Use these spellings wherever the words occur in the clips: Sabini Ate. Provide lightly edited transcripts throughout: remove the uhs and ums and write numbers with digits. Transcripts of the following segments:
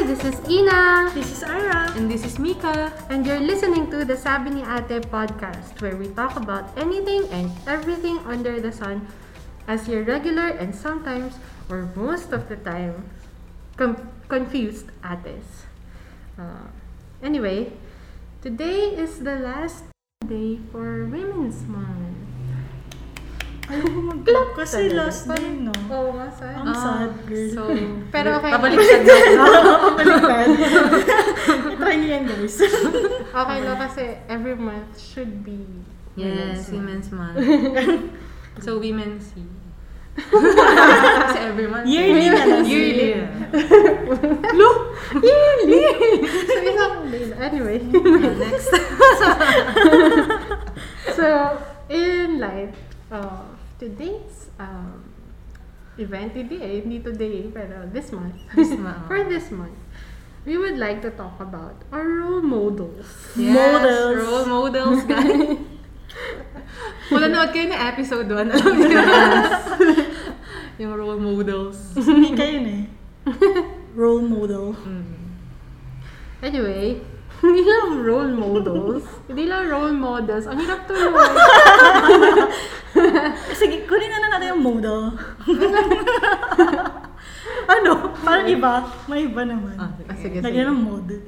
Hi, this is Ina. This is Ara. And this is Mika. And you're listening to the Sabini Ate podcast, where we talk about anything and everything under the sun as your regular and sometimes, or most of the time, confused ates. Anyway, today is the last day for Women's Month. Ay, mag-clap kasi last day, no? Oo, nga, sad. Ang sad, girl. So, pero okay. Pabaliktad na. Pabaliktad. Try niyo yan, guys. Okay na kasi every month should be Women's Month. So, Women's Month. Kasi every month. Yearly na lang. Yearly. Look! Yearly! So, isang day na. Anyway. Next. So, in life, today's event, this month. For this month, we would like to talk about our role models. Yes, role models, guys. Kung nanood kayo na episode 1, alam niyo. Yes. Yung role models. Hindi kayo na eh. Role model. Mm. Anyway, hindi lang role models. Ang hirap to yun. Sige, kunin na natin yung model. Ano? Parang iba. May iba naman. Sige. Lagyan ng model.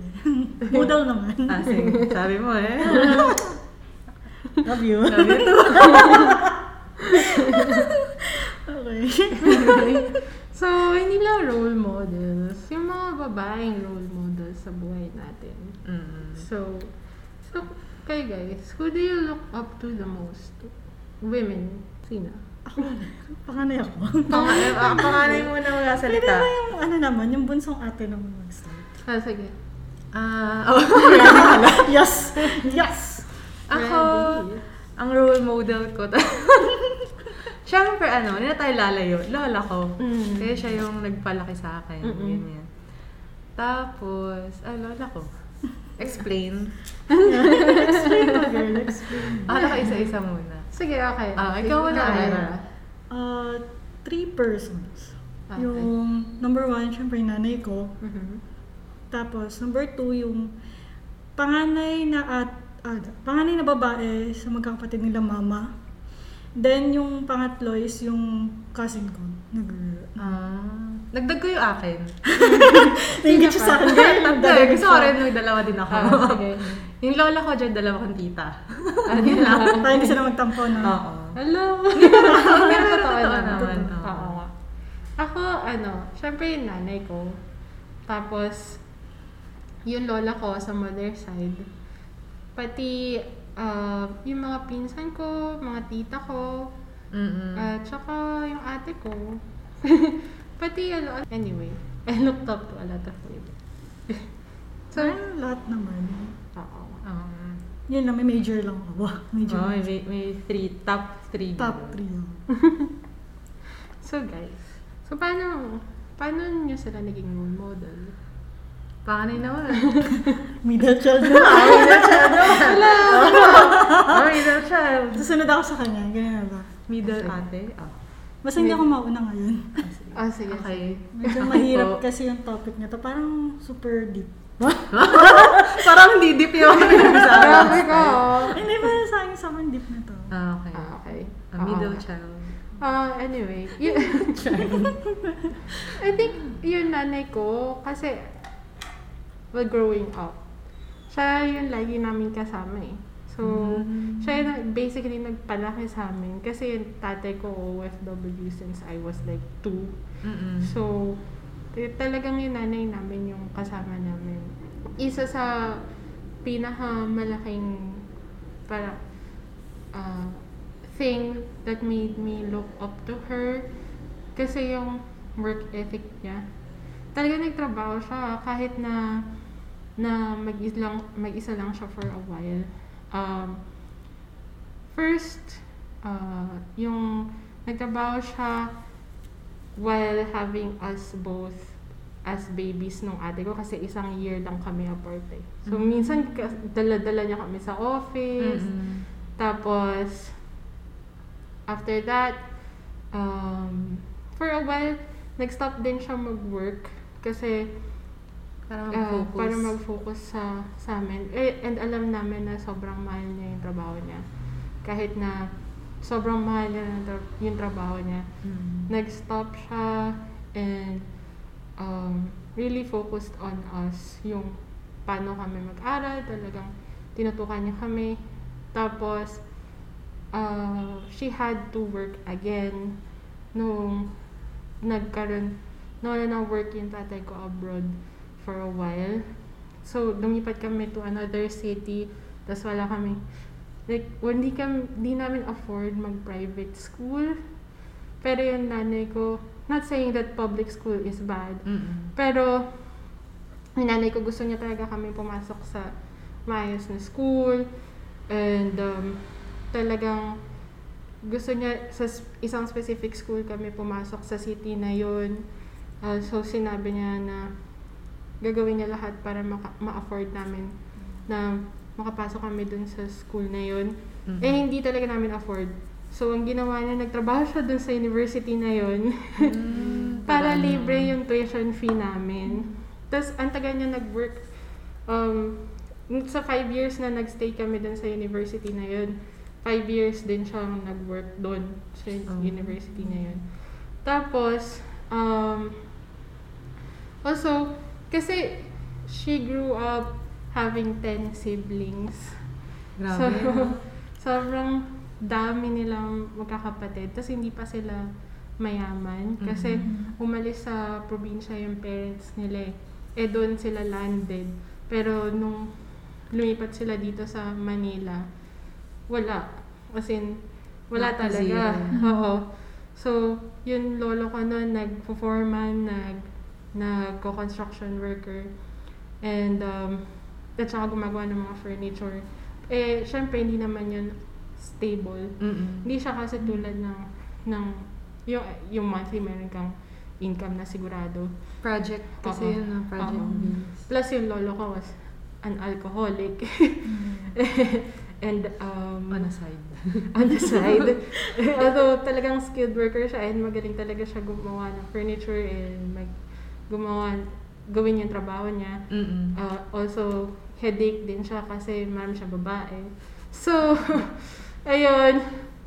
Model naman. Sige. Sabi mo eh. Love you. Love you too. Okay. So, hindi lang role models. Yung mga babaeng role models sa buhay natin. Mm. So, kayo guys, who do you look up to the most? Women. Sina? Ako. Panganay ako. Panganay muna wala salita. Pwede ba yung yung bunsong ate naman mag-start? Sige. Yes! Ako, ang role model ko. Siyempre, hindi na tayo lalayo. Lola ko. Mm. Kaya siya yung nagpalaki sa akin. Ganyan. Tapos, lola ko. Explain. Ka isa-isa muna. Sige, okay. Ikaw na. Three persons. Okay. Yung number 1, syempre yung nanay ko. Mm-hmm. Tapos, number 2, yung panganay na babae sa magkakapatid nila mama. Then, yung pangatlo is yung cousin ko. Nagdag ko yung akin. Nanggit siya sa akin. Gusto ko rin yung dalawa din ako. Sige. Yung lola ko dyan, dalawa kong tita. Yun lang. Tayo kasi na magtampo na. Oo. Hello! Pero totoo naman. Oo. Ako, syempre yung nanay ko. Tapos, yung lola ko sa mother side. Pati yung mga pinsan ko, mga tita ko. At saka yung ate ko. Pati anyway, I looked up to a lot of women. So, lahat naman. Oo. Yun lang, may major lang ako. May top 3. Top 3. So guys, paano nyo sila naging role model? Panganay naman. Middle child naman. Middle child. Susunod ako sa kanya, ganyan ba? Middle ate? Basta hindi ako mauna ngayon. Sige. Okay. Medyo mahirap kasi yung topic niya to. Parang super deep. Parang hindi deep yung pinag-usapan. Hindi ba sa akin sa man deep na to? Okay. A middle child. Anyway. I think yung nanay ko, kasi growing up, siya yung lagi namin kasama eh. So, siya yung basically nagpalaki sa amin. Kasi yung tatay ko OFW since I was like 2. Mm-hmm. So, talagang yung nanay namin yung kasama namin. Isa sa pinakamalaking parang thing that made me look up to her. Kasi yung work ethic niya. Talagang nagtrabaho siya kahit na mag-isa lang siya for a while. First, yung nagtrabaho siya while having us both as babies nung ate ko kasi isang year lang kami apart eh. So, minsan dala-dala niya kami sa office. Mm-hmm. Tapos, after that, for a while, nag-stop din siya mag-work kasi para mag-focus sa amin. And alam namin na sobrang mahal niya yung trabaho niya. Kahit na sobrang mahal niya yung trabaho niya. Mm-hmm. Nag-stop siya and really focused on us. Yung paano kami mag-aral, talagang tinutukan niya kami. Tapos, she had to work again nung nawala ng work yung tatay ko abroad for a while. So, lumipat kami to another city. Tapos wala kami. Like, hindi namin afford mag-private school. Pero yung nanay ko, not saying that public school is bad. Mm-hmm. Pero, yung nanay ko gusto niya talaga kami pumasok sa maayos na school. And, talagang gusto niya sa isang specific school kami pumasok sa city na yun. So, sinabi niya na gagawin niya lahat para ma-afford namin na makapasok kami dun sa school na yun. Mm-hmm. Eh, hindi talaga namin afford. So, ang ginawa niya, nagtrabaho siya dun sa university na yun. Para libre yung tuition fee namin. Tapos, ang tagal niya nag-work. Sa 5 years na nag-stay kami dun sa university na yun, 5 years din siyang nag-work dun sa university na yun. Tapos, also, kasi she grew up having 10 siblings. Grabe. So, sobrang dami nilang magkakapatid. Tapos hindi pa sila mayaman. Kasi umalis sa probinsya yung parents nila eh. Eh doon sila landed. Pero nung lumipat sila dito sa Manila, wala. As in, wala talaga. Oo. So, yung lolo ko noon, nag-foreman, nag-construction worker, and at saka gumagawa ng mga furniture. Eh, syempre, hindi naman yun stable. Mm-mm. Hindi siya kasi tulad ng yung monthly meron kang income na sigurado. Project kasi yun na project. Plus, yung lolo ko was an alcoholic. And, on the side. On the side. Although, talagang skilled worker siya and magaling talaga siya gumawa ng furniture and gawin yung trabaho niya. Also, headache din siya kasi marami siya babae. So, ayun.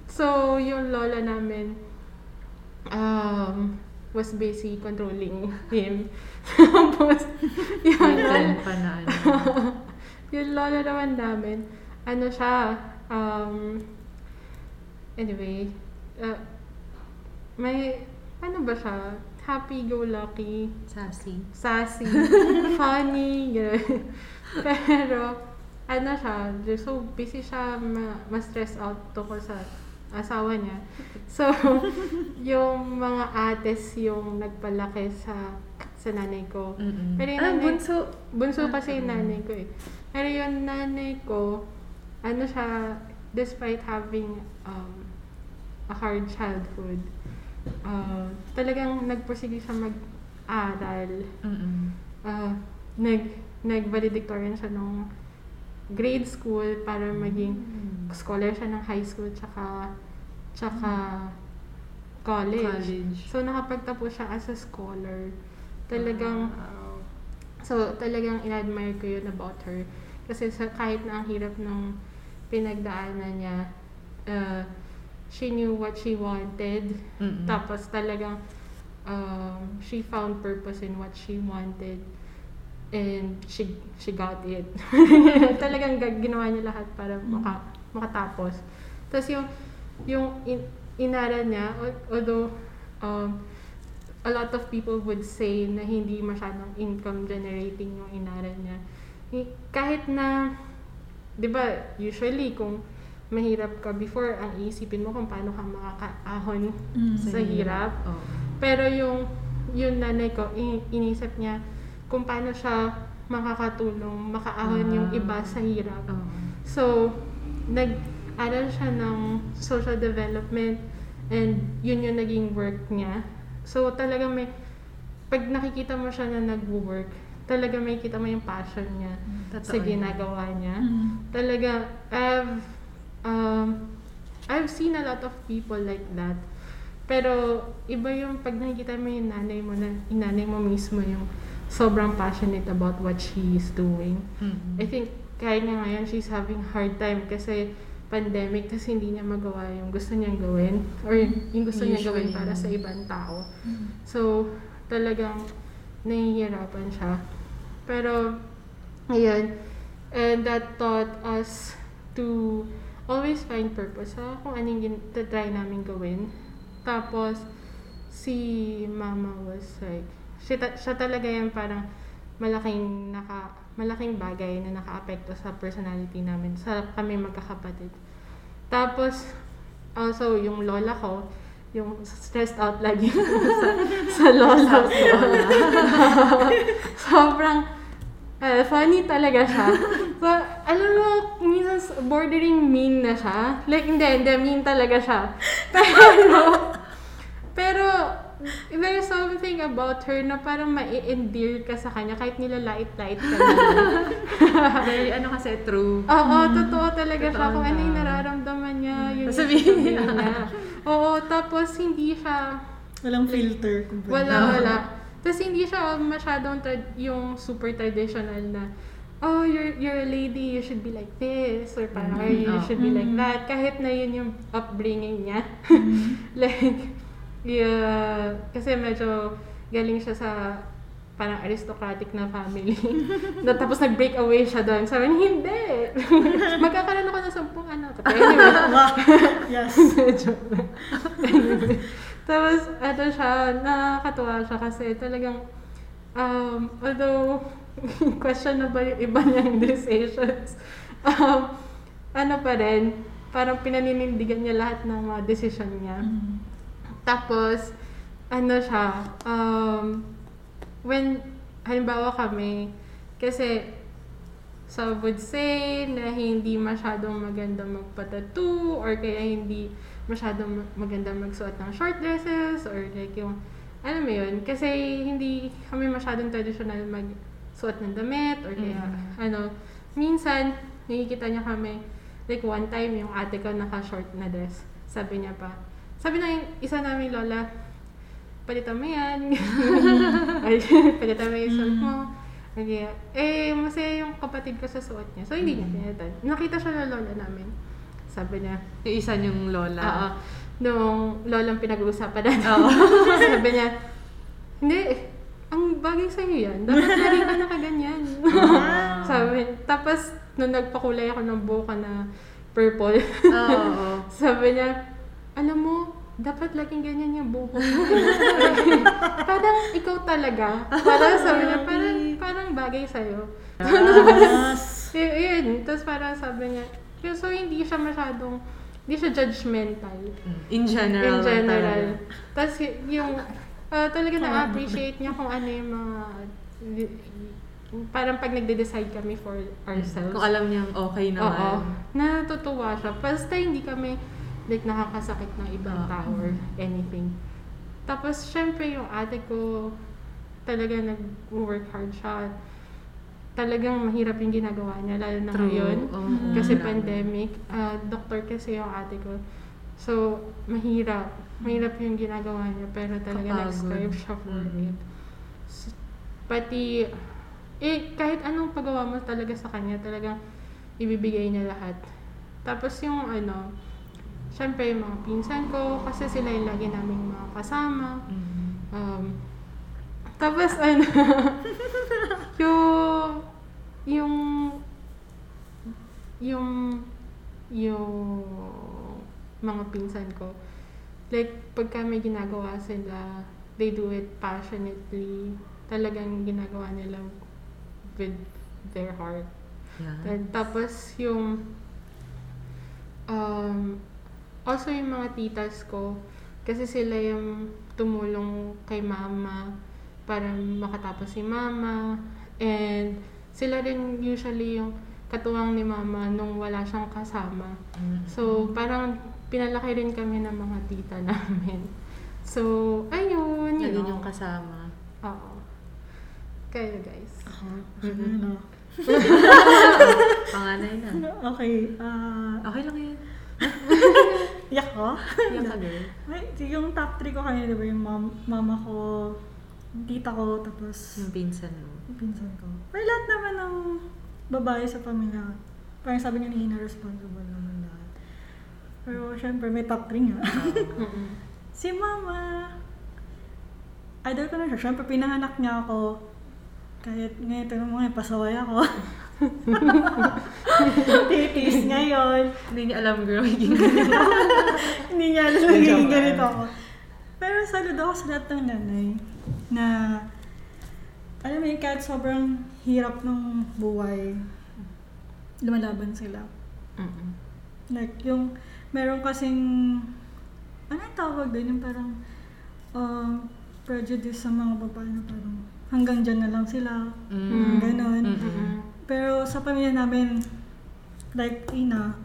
So, yung lola namin was busy controlling him. Tapos, yung lola yung lola naman namin, ano siya, anyway, may, ano ba siya? Happy-go-lucky. Sassy. Funny. Gano'n. Pero, ano siya, so busy siya, ma-stress out tungkol sa asawa niya. So, yung mga ates yung nagpalaki sa nanay ko. Mm-hmm. Pero yung nanay, bunso kasi yung nanay ko eh. Pero yung nanay ko, ano siya, despite having a hard childhood, talagang nagpursige siya mag-aral. Nag-valedictorian siya nung grade school para maging scholar siya ng high school tsaka college. So, nakapagtapos siya as a scholar. Talagang, so, talagang in-admire ko yun about her. Kasi kahit na ang hirap ng pinagdaanan niya, she knew what she wanted. Mm-mm. Tapos talagang she found purpose in what she wanted and she got it. Talagang ginawa niya lahat para makatapos. Tapos yung inaral niya, although a lot of people would say na hindi masyadong income generating yung inaral niya, kahit na, di ba, usually kung mahirap ka before, ang iisipin mo kung paano ka makakaahon sa hirap. Oh. Pero yung nanay ko, inisip niya kung paano siya makakatulong, makaahon yung iba sa hirap. Oh. So, nag-aral siya ng social development and yun yung naging work niya. So, talaga pag nakikita mo siya na nag-work, talaga may kita mo yung passion niya sa ginagawa niya. Talaga, I've seen a lot of people like that. Pero iba yung pag nakikita mo yung nanay mo mismo yung sobrang passionate about what she is doing. Mm-hmm. I think kaya niya ngayon, she's having hard time kasi pandemic, kasi hindi niya magawa yung gusto niyang gawin or yung gusto niyang gawin para sa ibang tao. Mm-hmm. So, talagang nahihirapan siya. Pero, ayun, and that taught us to always find purpose sa kung anong try namin gawin. Tapos, si Mama was like, siya talaga yan parang malaking bagay na naka-apekto sa personality namin, sa kami magkakapatid. Tapos, also, yung lola ko, yung stressed out lagi sa lola ko. Sobrang funny talaga siya. So, alam mo, minsan bordering mean na siya. Like, hindi, mean talaga siya. Pero, there's something about her na parang ma-endear ka sa kanya kahit nila light-light ka na. Very, kasi, true. Oo, totoo talaga siya. Kung ano yung nararamdaman niya, yun sabihin niya. Oo, tapos hindi siya... Walang filter. Wala. Tapos hindi siya masyadong yung super traditional na, oh, you're a lady, you should be like this, or parang you should be like that. Kahit na yun yung upbringing niya. Like... Yeah, kasi medyo galing siya sa parang aristocratic na family. Tapos nag-break away siya doon. Sabi niya, hindi! Magkakaroon ako ng 10 anak. Anyway. Yes. Anyway. Tapos, eto siya, nakakatuwa siya kasi talagang, although, questionable yung iba niyang decisions, ano pa rin, parang pinaninindigan niya lahat ng mga decision niya. Mm-hmm. Tapos, ano siya, when, halimbawa kami, kasi, some would say na hindi masyadong maganda magpa-tattoo, or kaya hindi masyadong maganda magsuot ng short dresses, or like yung, alam mo yun, kasi hindi kami masyadong traditional magsuot ng damit, or kaya, minsan, nakikita niya kami, like one time, yung ate ko naka-short na dress, sabi niya pa, sabi na yung isa namin lola, palitan mo yan. Palitan mo yung suot mo. Okay. Eh, masaya yung kapatid ko sa suot niya. So, hindi niya pinalitan. Nakita siya ng lola namin. Sabi niya. Yung isa niyong lola? Oo. Nung lolang pinag-uusapan natin. Sabi niya, hindi, ang bagay sa'yo yan. Dapat lagi ka nakaganyan. Sabi, tapos, nung nagpakulay ako ng buka na purple, sabi niya, alam mo, dapat laging ganyan yung buhok. Parang ikaw talaga. Parang sabi niya, parang bagay sa'yo. Yes. Yun. Tapos parang sabi niya, so hindi siya masyadong, hindi siya judgmental. In general. Tapos yung, talaga na-appreciate niya kung ano yung mga, parang pag nagde-decide kami for ourselves. Kung alam niyang okay naman. Oo. Natutuwa siya. Basta hindi kami, like, nakakasakit ng ibang tao or anything. Tapos, syempre, yung ate ko, talaga nag-work hard siya. Talagang mahirap yung ginagawa niya, lalo na ngayon. Kasi pandemic. Doktor kasi yung ate ko. So, mahirap. Mahirap yung ginagawa niya, pero talaga nag-strive siya for it. So, pati, kahit anong paggawa mo talaga sa kanya, talagang ibibigay niya lahat. Tapos yung syempre, yung mga pinsan ko, kasi sila yung lagi naming mga kasama. Mm-hmm. Tapos, yung mga pinsan ko, like, pagka may ginagawa sila, they do it passionately. Talagang ginagawa nila with their heart. Yes. Tapos, yung also, yung mga titas ko, kasi sila yung tumulong kay mama para makatapos si mama. And sila rin usually yung katuwang ni mama nung wala siyang kasama. So, parang pinalaki rin kami ng mga tita namin. So, ayun. Naging yung kasama. Oo. Kayo, guys. Panganay na. Okay. Okay lang yun. Yak ko? Yak ka, girl. Yung top 3 ko kanina, diba? Yung mama ko, tita ko, tapos yung pinsan mo. Yung pinsan ko. Pero lahat naman ng babae sa pamilya, parang sabi niya ni Hina, responsible naman lahat. Pero syempre, may top 3 nga. Si mama, idol ko na siya. Syempre, pinanganak niya ako. Kahit ngayon, ito mga pasaway ako. Titis ngayon. Hindi niya alam, girl. Hindi niya alam, magiging ganito ako. Pero salud ako sa lahat ng nanay na, alam mo yun, kahit sobrang hirap ng buhay, lumalaban sila. Mm-hmm. Like yung, meron kasing, ano yung tawag doon? Yung parang prejudice sa mga babae na parang hanggang dyan na lang sila. Mm-hmm. Ganon. Mm-hmm. Pero sa pamilya namin, like Ina,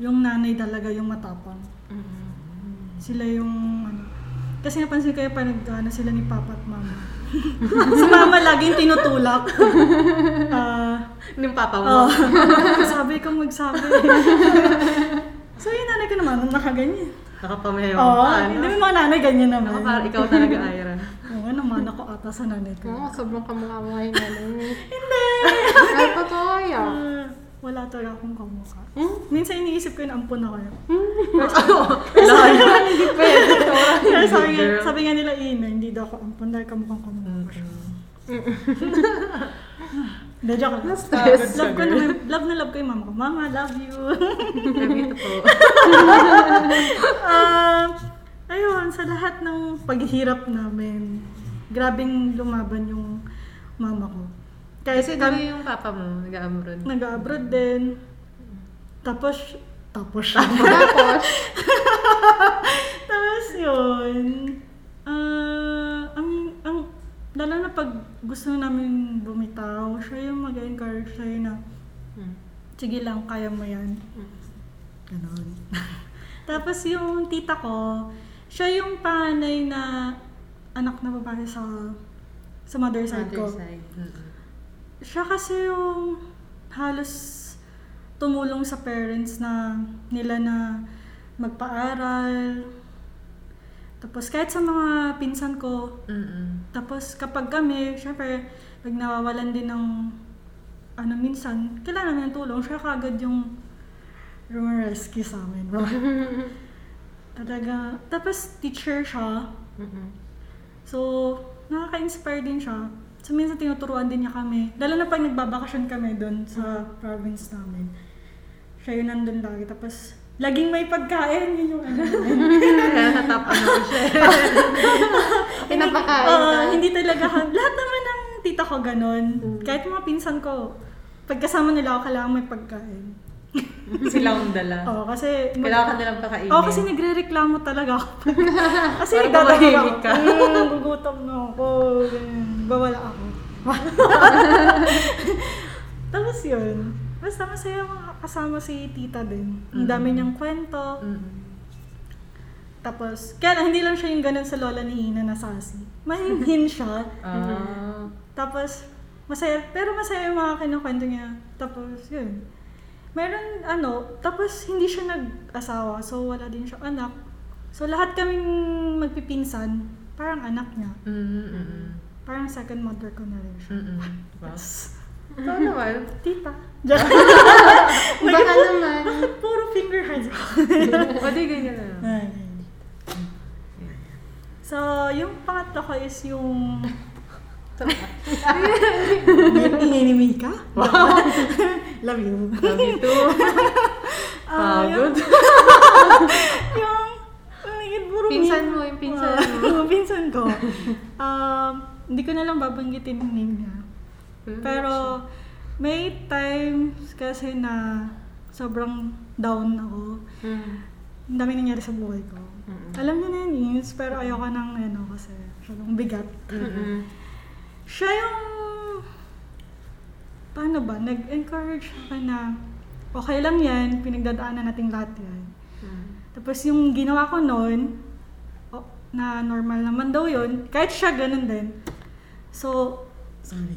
yung nanay talaga yung matapang. Mm-hmm. Sila yung ano. Kasi napansin kayo pa nagdaan sila ni Papa at Mama. Si Mama laging tinutulak. Yung Papa mo. Sabi ko magsabi. So yung nanay ko naman, nakaganyan. Nakapamayaw. Oo, hindi mo mga nanay ganyan naman. Para ikaw talaga, Ira. Oo naman, ako ata sa nanay ko. Oo, sobrang kamukha yung nanay mo. Hindi! Ay, totoo yan. Wala talaga akong kamukha. Hmm? Minsan iniisip ko yun, ampun ako yun. Hindi pwede. Sabi nga nila, Ina, hindi daw ako ampun dahil kamukhang kamukha siya. Hindi, joke lang. Love na love ko yung mama ko. Mama, love you. Love you po. Ayun, sa lahat ng paghihirap namin, grabing lumaban yung mama ko. Kasi dali yung papa mo, nag-abroad. Nag-abroad din. Tapos. Tapos yun. Lalo na pag gusto namin bumitaw, siya yung mag-encourage sa'yo na, sige lang, kaya mo yan. Ganon. Tapos yung tita ko, siya yung panay na anak na babae sa mother side ko. Siya kasi yung halos tumulong sa parents na nila na magpaaral. Tapos kahit sa mga pinsan ko. Mm-mm. Tapos kapag kami, syempre, pag nawawalan din ng minsan, kailangan namin ng tulong. Siya kagad yung rescue sa amin. Talaga. Tapos teacher siya. Mm-mm. So, nakaka-inspire din siya. So, minsan tinuturuan din niya kami. Lalo na pag nagbabakasyon kami doon sa province namin. Siya yun nandun lagi. Tapos, laging may pagkain. Yun yung ano. Natapang ako siya. Pinapakain ka. Hindi talaga. Lahat naman ng tita ko ganun. Kahit mga pinsan ko, pagkasama nila ako, kailangan may pagkain. Sila ang dala. Oo, kasi kailangan ka nilang pakainin. Oo, kasi nagre-reklamo talaga ako. Kasi nagdadahil ka. Gugutom na ako. Bawala ako. Tapos yun. Basta masaya makakasama si tita din. Ang dami niyang kwento. Tapos, kaya hindi lang siya yung ganun sa lola ni Hina na sassy. Mahinhin siya. Tapos, masaya. Pero masaya yung mga kinukwento niya. Tapos, yun. Meron tapos hindi siya nag-asawa, so wala din siya anak. So lahat kaming magpipinsan, parang anak niya. Mm-hmm. Parang second mother ko na rin siya. Yes. Ikaw naman? Tita. Baka naman. Bakit puro finger hands ako? Pwede ganyan na lang. So, yung pangatlo ko is yung... Ininimig ka? Wow! Love you. Love you too. Pagod. Yung pinsan mo. Yung pinsan ko. Hindi ko na lang babanggitin yung name niya. Pero may times kasi na sobrang down ako. Ang daming nangyari sa buhay ko. Alam niyo na yung news, pero ayoko nang kasi sobrang bigat. Siya yung, nag-encourage ka na okay lang yan, pinagdadaanan natin lahat yan. Tapos yung ginawa ko noon, na normal naman daw yun, kahit siya ganun din. So, sorry.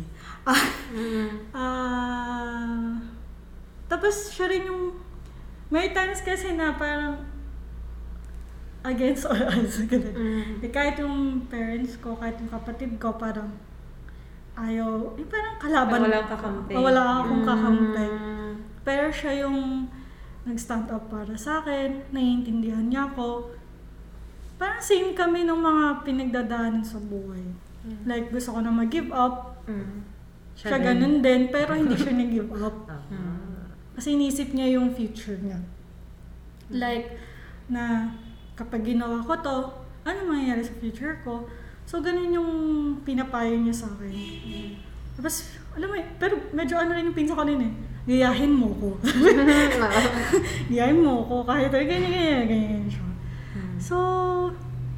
Tapos siya rin yung, may times kasi na parang, against all odds. Eh, kahit yung parents ko, kahit yung kapatid ko, parang ayaw, eh parang kalaban. Walang kakampi. Wala akong kakampi. Pero siya yung nag-stand up para sa akin, naiintindihan niya ako. Parang same kami ng mga pinagdadaanan sa buhay. Mm. Like, gusto ko na mag-give up. Mm. Siya ganun din, pero hindi siya nag-give up. Kasi inisip niya yung future niya. Like, na kapag ginawa ko to, ano mangyayari sa future ko? So, ganun yung pinapayo niya sa akin. Mm. Tapos, alam mo eh, pero medyo ano rin yung pinsa ko nun eh. Gayahin mo ko. Gayahin mo ko kahit ay ganyan siya. So,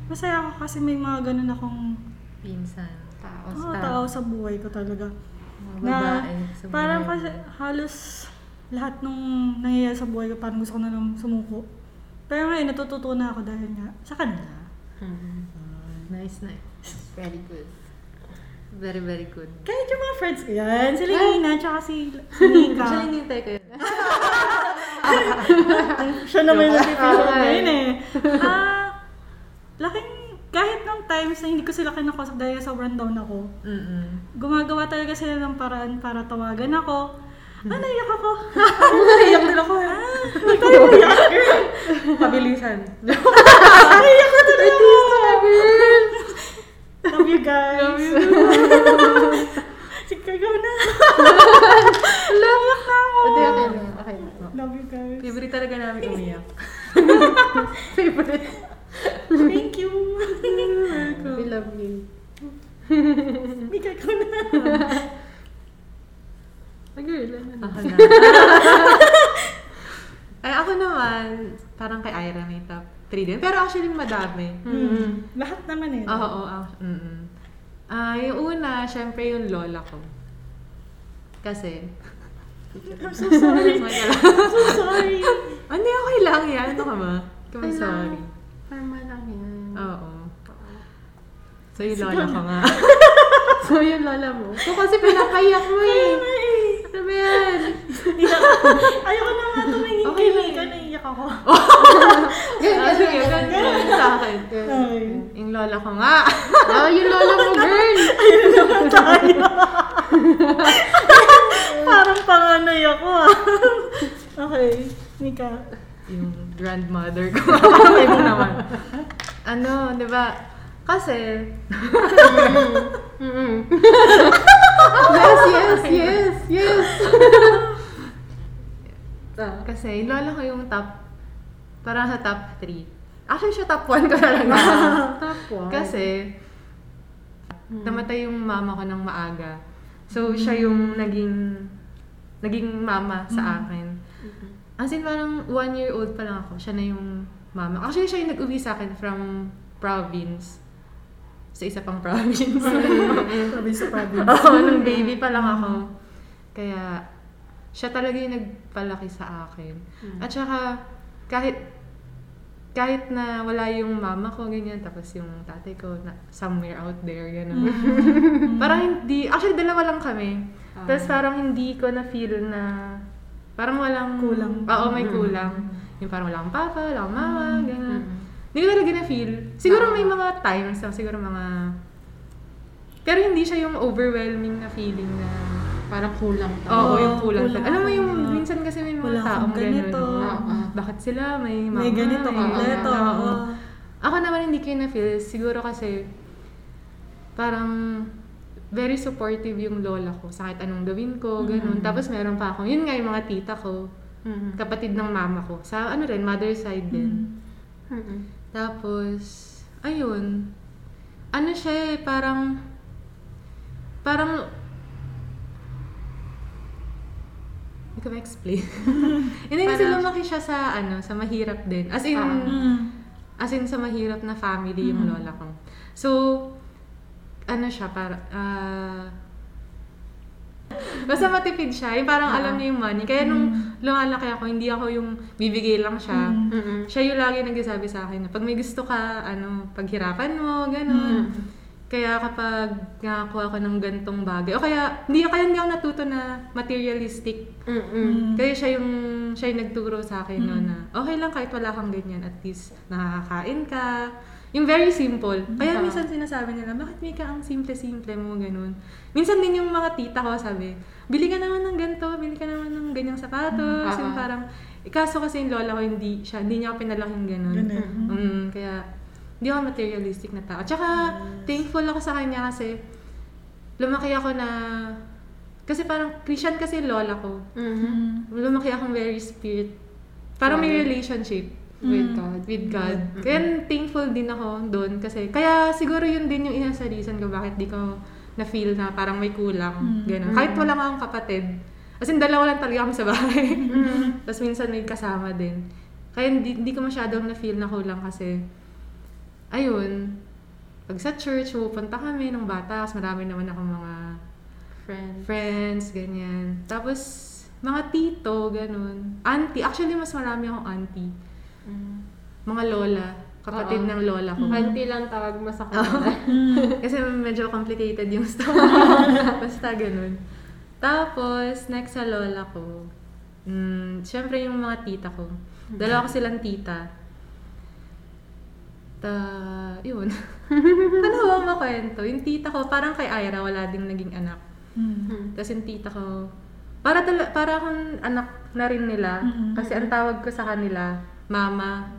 masaya ako kasi may mga ganun akong pinsan, tao sa buhay ko talaga. Na parang kasi halos lahat nung nangyayari sa buhay ko parang gusto ko na lang sumuko. Pero ngayon natututo na ako dahil nga sa kanila. Nice. Very good. Very, very good. Kahit yung mga friends ko yan. Si Lina, tsaka si Nika. Siya linintay ko yun. Siya naman yung nagpipilo ko yun eh. Kahit nung times na hindi ko sila kinakausap dahil sobrang down ako, gumagawa talaga sila ng paraan para tawagan ako. Naiyak ako. Naiyak din ako. Tayo naiyak, girl. Pabilisan. Naiyak ko talaga. It is travel. Love you guys. Love you. Sige, go na. Love you na ako. Okay. Love you guys. Favorite talaga namin umiyak. Favorite. Thank you. We love you. Mika, go na. Girl, ako na. Ay, ako naman, parang kay Ira may top 3 din. Pero actually, madami. Lahat naman eh. Oo. Yung una, syempre yung lola ko. Kasi... I'm so sorry. I'm so sorry. Hindi, okay lang yan. Ano ka ma? I'm sorry. Parma lang yan. Oo. So, yung lola ko nga. So, yung lola mo. So, kasi pinakayak mo eh. Ano ba yan? Ayoko na nga tumingin kayo. Okay lang. Naiyak ako. Ganyan sa akin. Yung lola ko nga. Yung lola mo, girl. Ayun naman tayo. Parang panganay ako ah. Okay. Nika. Yung grandmother ko. Ay mo naman. Ano, di ba? Kasi... Yes. Kasi lola ko yung top, parang sa top 3. Actually, siya top 1 ko talaga. Top 1? Kasi, namatay yung mama ko ng maaga. So, siya yung naging mama sa akin. As in, parang 1-year-old pa lang ako. Siya na yung mama. Actually, siya yung nag-uwi sa akin from province. Sa isa pang province. province. Oo, nung baby pa lang ako. Kaya, siya talaga yung nagpalaki sa akin. At saka, kahit na wala yung mama ko, ganyan, tapos yung tatay ko, na, somewhere out there, gano'n. Parang hindi, actually, dalawa lang kami. Tapos parang hindi ko na-feel na, parang walang... Kulang. Oo, may kulang. Yung parang walang papa, walang mama, gano'n. Hindi ko talaga na-feel. Siguro may mga times lang, siguro mga... Pero hindi siya yung overwhelming na feeling na... Parang kulang. Oo, yung kulang. Alam mo yung minsan kasi may mga taong gano'n. Bakit sila? May mama, may ganito, may ganito. Ako naman hindi ko na-feel. Siguro kasi parang very supportive yung lola ko. Sa kahit anong gawin ko, gano'n. Tapos meron pa akong, yun nga yung mga tita ko. Kapatid ng mama ko. Sa ano rin, mother side din. Tapos, ayun. Ano siya eh, parang, hindi ko ma-explain. Hindi kasi lumaki siya sa, sa mahirap din. As in sa mahirap na family yung lola ko. So, basta matipid siya, yung parang alam niya yung money. Kaya nung lumalaki ako, hindi ako yung bibigay lang siya. Siya yung lagi nagsasabi sa akin na pag may gusto ka, paghirapan mo, gano'n. Kaya kapag nakakuha ako ng gantong bagay, o kaya hindi ako natuto na materialistic. Kaya siya yung nagturo sa akin noon na okay lang kahit wala kang ganyan, at least nakakain ka. Yung very simple. Kaya minsan sinasabi nila, bakit may ka ang simple-simple mo, ganun. Minsan din yung mga tita ko sabi, bili ka naman ng ganito, bili ka naman ng ganyang sapatos. Yung parang, kaso kasi yung lola ko, hindi niya ako pinalaking ganun. Kaya hindi ako materialistic na tao. Tsaka, thankful ako sa kanya kasi lumaki ako na... Kasi parang Christian kasi lola ko. Lumaki akong very spirit. Parang may relationship with God. Kaya thankful din ako doon kasi... Kaya siguro yun din yung isa sa reason ko bakit di ko na-feel na parang may kulang. Ganun. Kahit wala nga akong kapatid. As in, dalawa lang talaga kami sa bahay. Tapos minsan may kasama din. Kaya hindi ko masyadong na-feel na kulang kasi... Ayun, pag sa church, pupunta kami ng bata kasi marami naman akong mga friends, ganyan. Tapos, mga tito, ganun. Auntie, actually mas marami akong auntie. Mga lola, kapatid ng lola ko. Auntie lang tawag mo sa kanila. Kasi medyo complicated yung story. Basta ganun. Tapos, next sa lola ko, syempre yung mga tita ko. Dalawa ko silang tita. Yun. Ano ba makwento? Yung tita ko, parang kay Ira, wala ding naging anak. Tapos yung tita ko, para akong anak na rin nila. Kasi ang tawag ko sa kanila, Mama.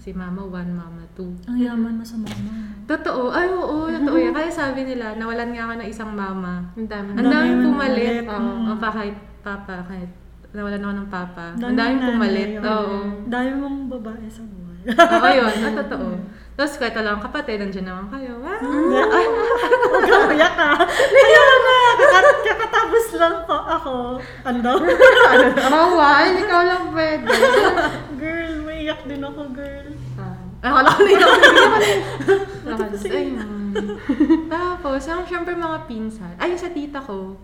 Si Mama 1, Mama 2. Ang yaman mo sa Mama. Totoo. Ay, oo. Totoo yan. Kaya sabi nila, nawalan nga ako ng isang Mama. Ang daming pumalit. O kahit Papa, kahit nawalan ako ng Papa. Ang daming pumalit. Ang daming mong babae sa buhay. Oo, yun. Totoo. Tapos kahit wala akong kapatid, nandiyan naman kayo. Wow! Huwag kang kuya ka. Liyaw na! Kakatapos lang po ako. Mawain, ikaw lang pwede. Girl, may iyak din ako, girl. Wala ko na iyak. Tapos, syempre mga pinsan. Ay, sa tita ko,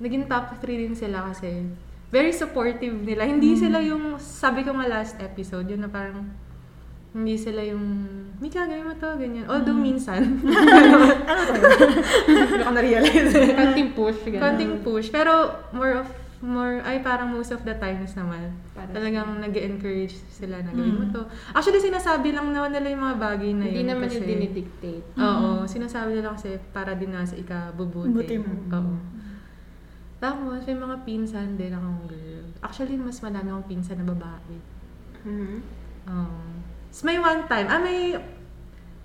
naging top 3 din sila kasi very supportive nila. Hindi sila yung, sabi ko nga last episode, yun na parang... Hindi sila yung, Mika, gawin mo to, ganyan. Although, minsan. Ano to? Hindi ko na-realize. Konting push. Ganun. Konting push. Pero, parang most of the times naman. Talagang nag-encourage sila na gawin mo to. Actually, sinasabi lang naman nila yung mga bagay na yun. Hindi naman kasi, yung dinidictate. Oo. Sinasabi nila kasi para din nasa ikabubuti. Buti mo. Oo. Tapos, may mga pinsan din akong girl. Actually, mas madami akong pinsan na babae. So, may one time,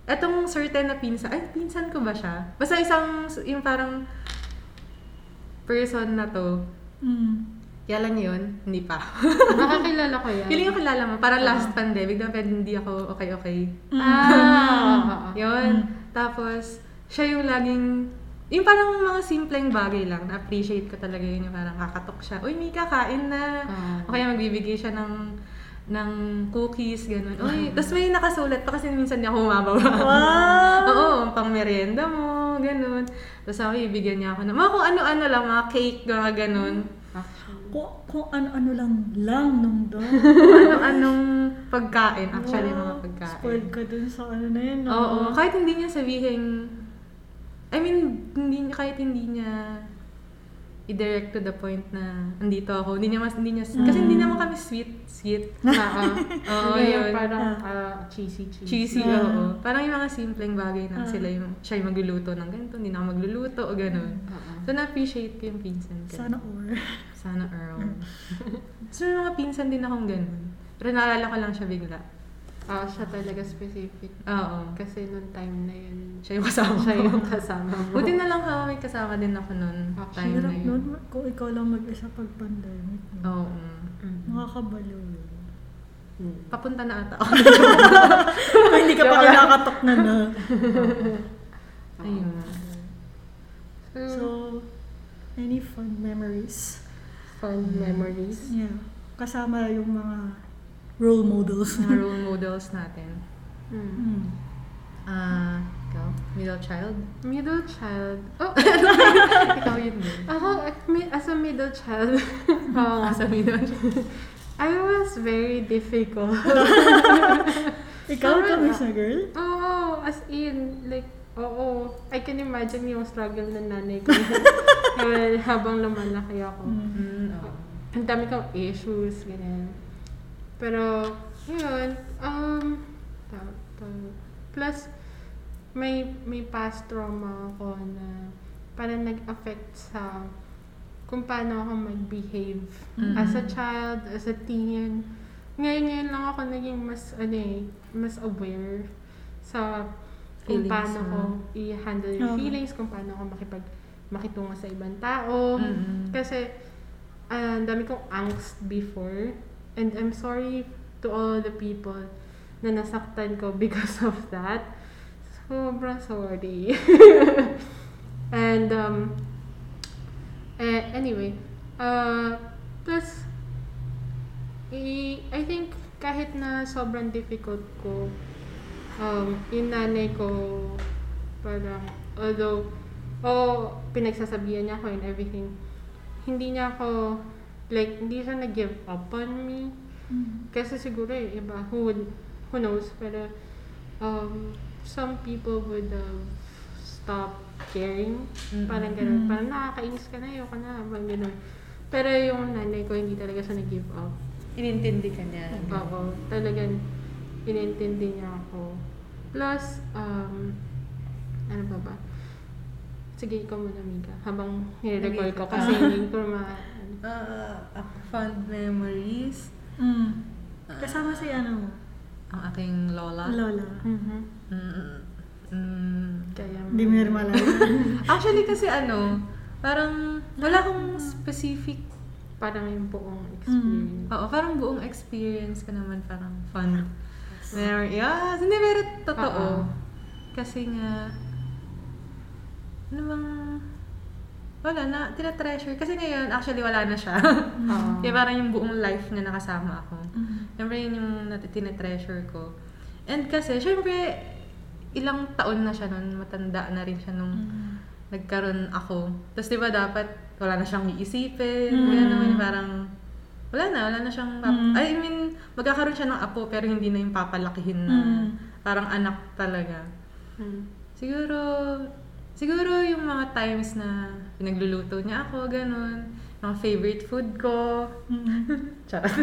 etong certain na pinsan ko ba siya? Basta yung parang person na to. Kailan yun? Hindi pa. Nakakilala ko yan. Feeling ko kilala mo, parang last pandemic, dapat hindi ako okay. Yun. Tapos, siya yung laging, yung parang mga simpleng bagay lang, na-appreciate ko talaga yun, yung parang kakatok siya, uy, Mika, kain na. O kaya magbibigay siya ng cookies, gano'n. Tapos may nakasulat pa kasi minsan niya ako humabawa. Wow! Oo, pang merienda mo, gano'n. Tapos ako, ibigyan niya ako ng mga kung ano-ano lang, mga cake, mga gano'n. Kung ano-ano lang nung doon. Anong pagkain, actually, wow. Mga pagkain. Spoiled ka dun sa ano na yun. Oo, kahit hindi niya sabihin, kahit hindi niya i-direct to the point na andito ako. Kasi hindi naman kami sweet. Yun. Parang cheesy. Cheesy, Parang yung mga simpleng bagay na siya yung magluluto ng ganito, hindi na ako magluluto o gano'n. So, na-appreciate ko yung pinsan ko. Sana all. So, yung mga pinsan din akong gano'n. Pero naalala ko lang siya bigla. Siya talaga specific. Kasi noong time na yun, siya yung kasama ko. Buti na lang may kasama din ako noon. Time na yun. Nun, kung ikaw lang mag-isa pag pandemic. Oo. Nakakabalo yun. Papunta na ata ako. Hindi ka pa kinakatok na na. Ayun. So, any fond memories? Yeah. Kasama yung mga role models. Mga role models natin. Ikaw? Middle child. Oh! Ikaw yun din. Ako, as a middle child. I was very difficult. Ikaw, kami sa girl? Oo, as in, like, Oo. I can imagine yung struggle ng nanay ko habang lumalaki ako. Mm-hmm. Ang dami kang issues, ganyan. Pero, yun, plus, may past trauma ako na parang nag-affect sa kung paano ako mag-behave as a child, as a teen. Ngayon lang ako naging mas, mas aware sa kung paano ko i-handle yung feelings, kung paano ako makitungo sa ibang tao. Mm-hmm. Kasi, dami kong angst before. And I'm sorry to all the people na nasaktan ko because of that. Sobrang sorry. And, anyway, plus, I think kahit na sobrang difficult ko, yung nanay ko, parang, although, pinagsasabihan niya ako and everything, hindi niya ako, like, hindi siya nag-give up on me. Mm-hmm. Kasi siguro iba, who knows, pero, some people would stop caring. Mm-hmm. Parang gano'n, parang nakakainis ka na, ayoko na, parang gano'n. Pero yung nanay ko, hindi talaga siya nag-give up. Inintindi ka niya. Oo, talagang inintindi niya ako. Plus, ano ba ba? Sige, ikaw muna, Mika. Habang nire-recall ko kasi hindi ko fond memories. Mm. Kasama si ano mo? Ang aking lola. Lola. Mm-hmm. Kaya mo. Hindi mo narimalala. Actually kasi ano, parang wala akong specific parang yung buong experience. Oo, parang buong experience ka naman parang fond. Yes, hindi pero totoo. Kasi nga, ano bang, wala na, tina-treasure. Kasi ngayon, actually wala na siya. Kaya parang yung buong life na nakasama ako. Siyempre yun yung tina-treasure ko. And kasi, siyempre, ilang taon na siya nun, matanda na rin siya nung nagkaroon ako. Tapos diba dapat, wala na siyang iisipin, kaya naman parang, wala na siyang, I mean, magkakaroon siya ng apo pero hindi na yung papalakihin na parang anak talaga. Siguro yung mga times na pinagluluto niya ako, ganun, mga favorite food ko. Charot.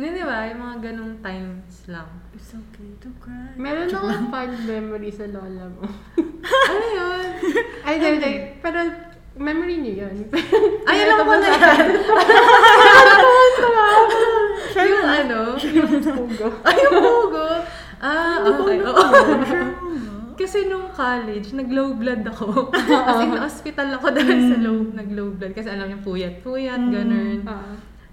Hindi ba? Yung mga ganung times lang. It's okay to cry. Meron akong fond memory sa lola mo. Ano yun? Ay, pero, memory niyo yun. Ay, alam ko na yan. Yung ano? Yung pugo. Ay, yung pugo. Okay. Kasi nung college, nag-low blood ako. Kasi na-hospital ako dahil sa nag-low blood. Kasi alam niyo, puyat, ganun.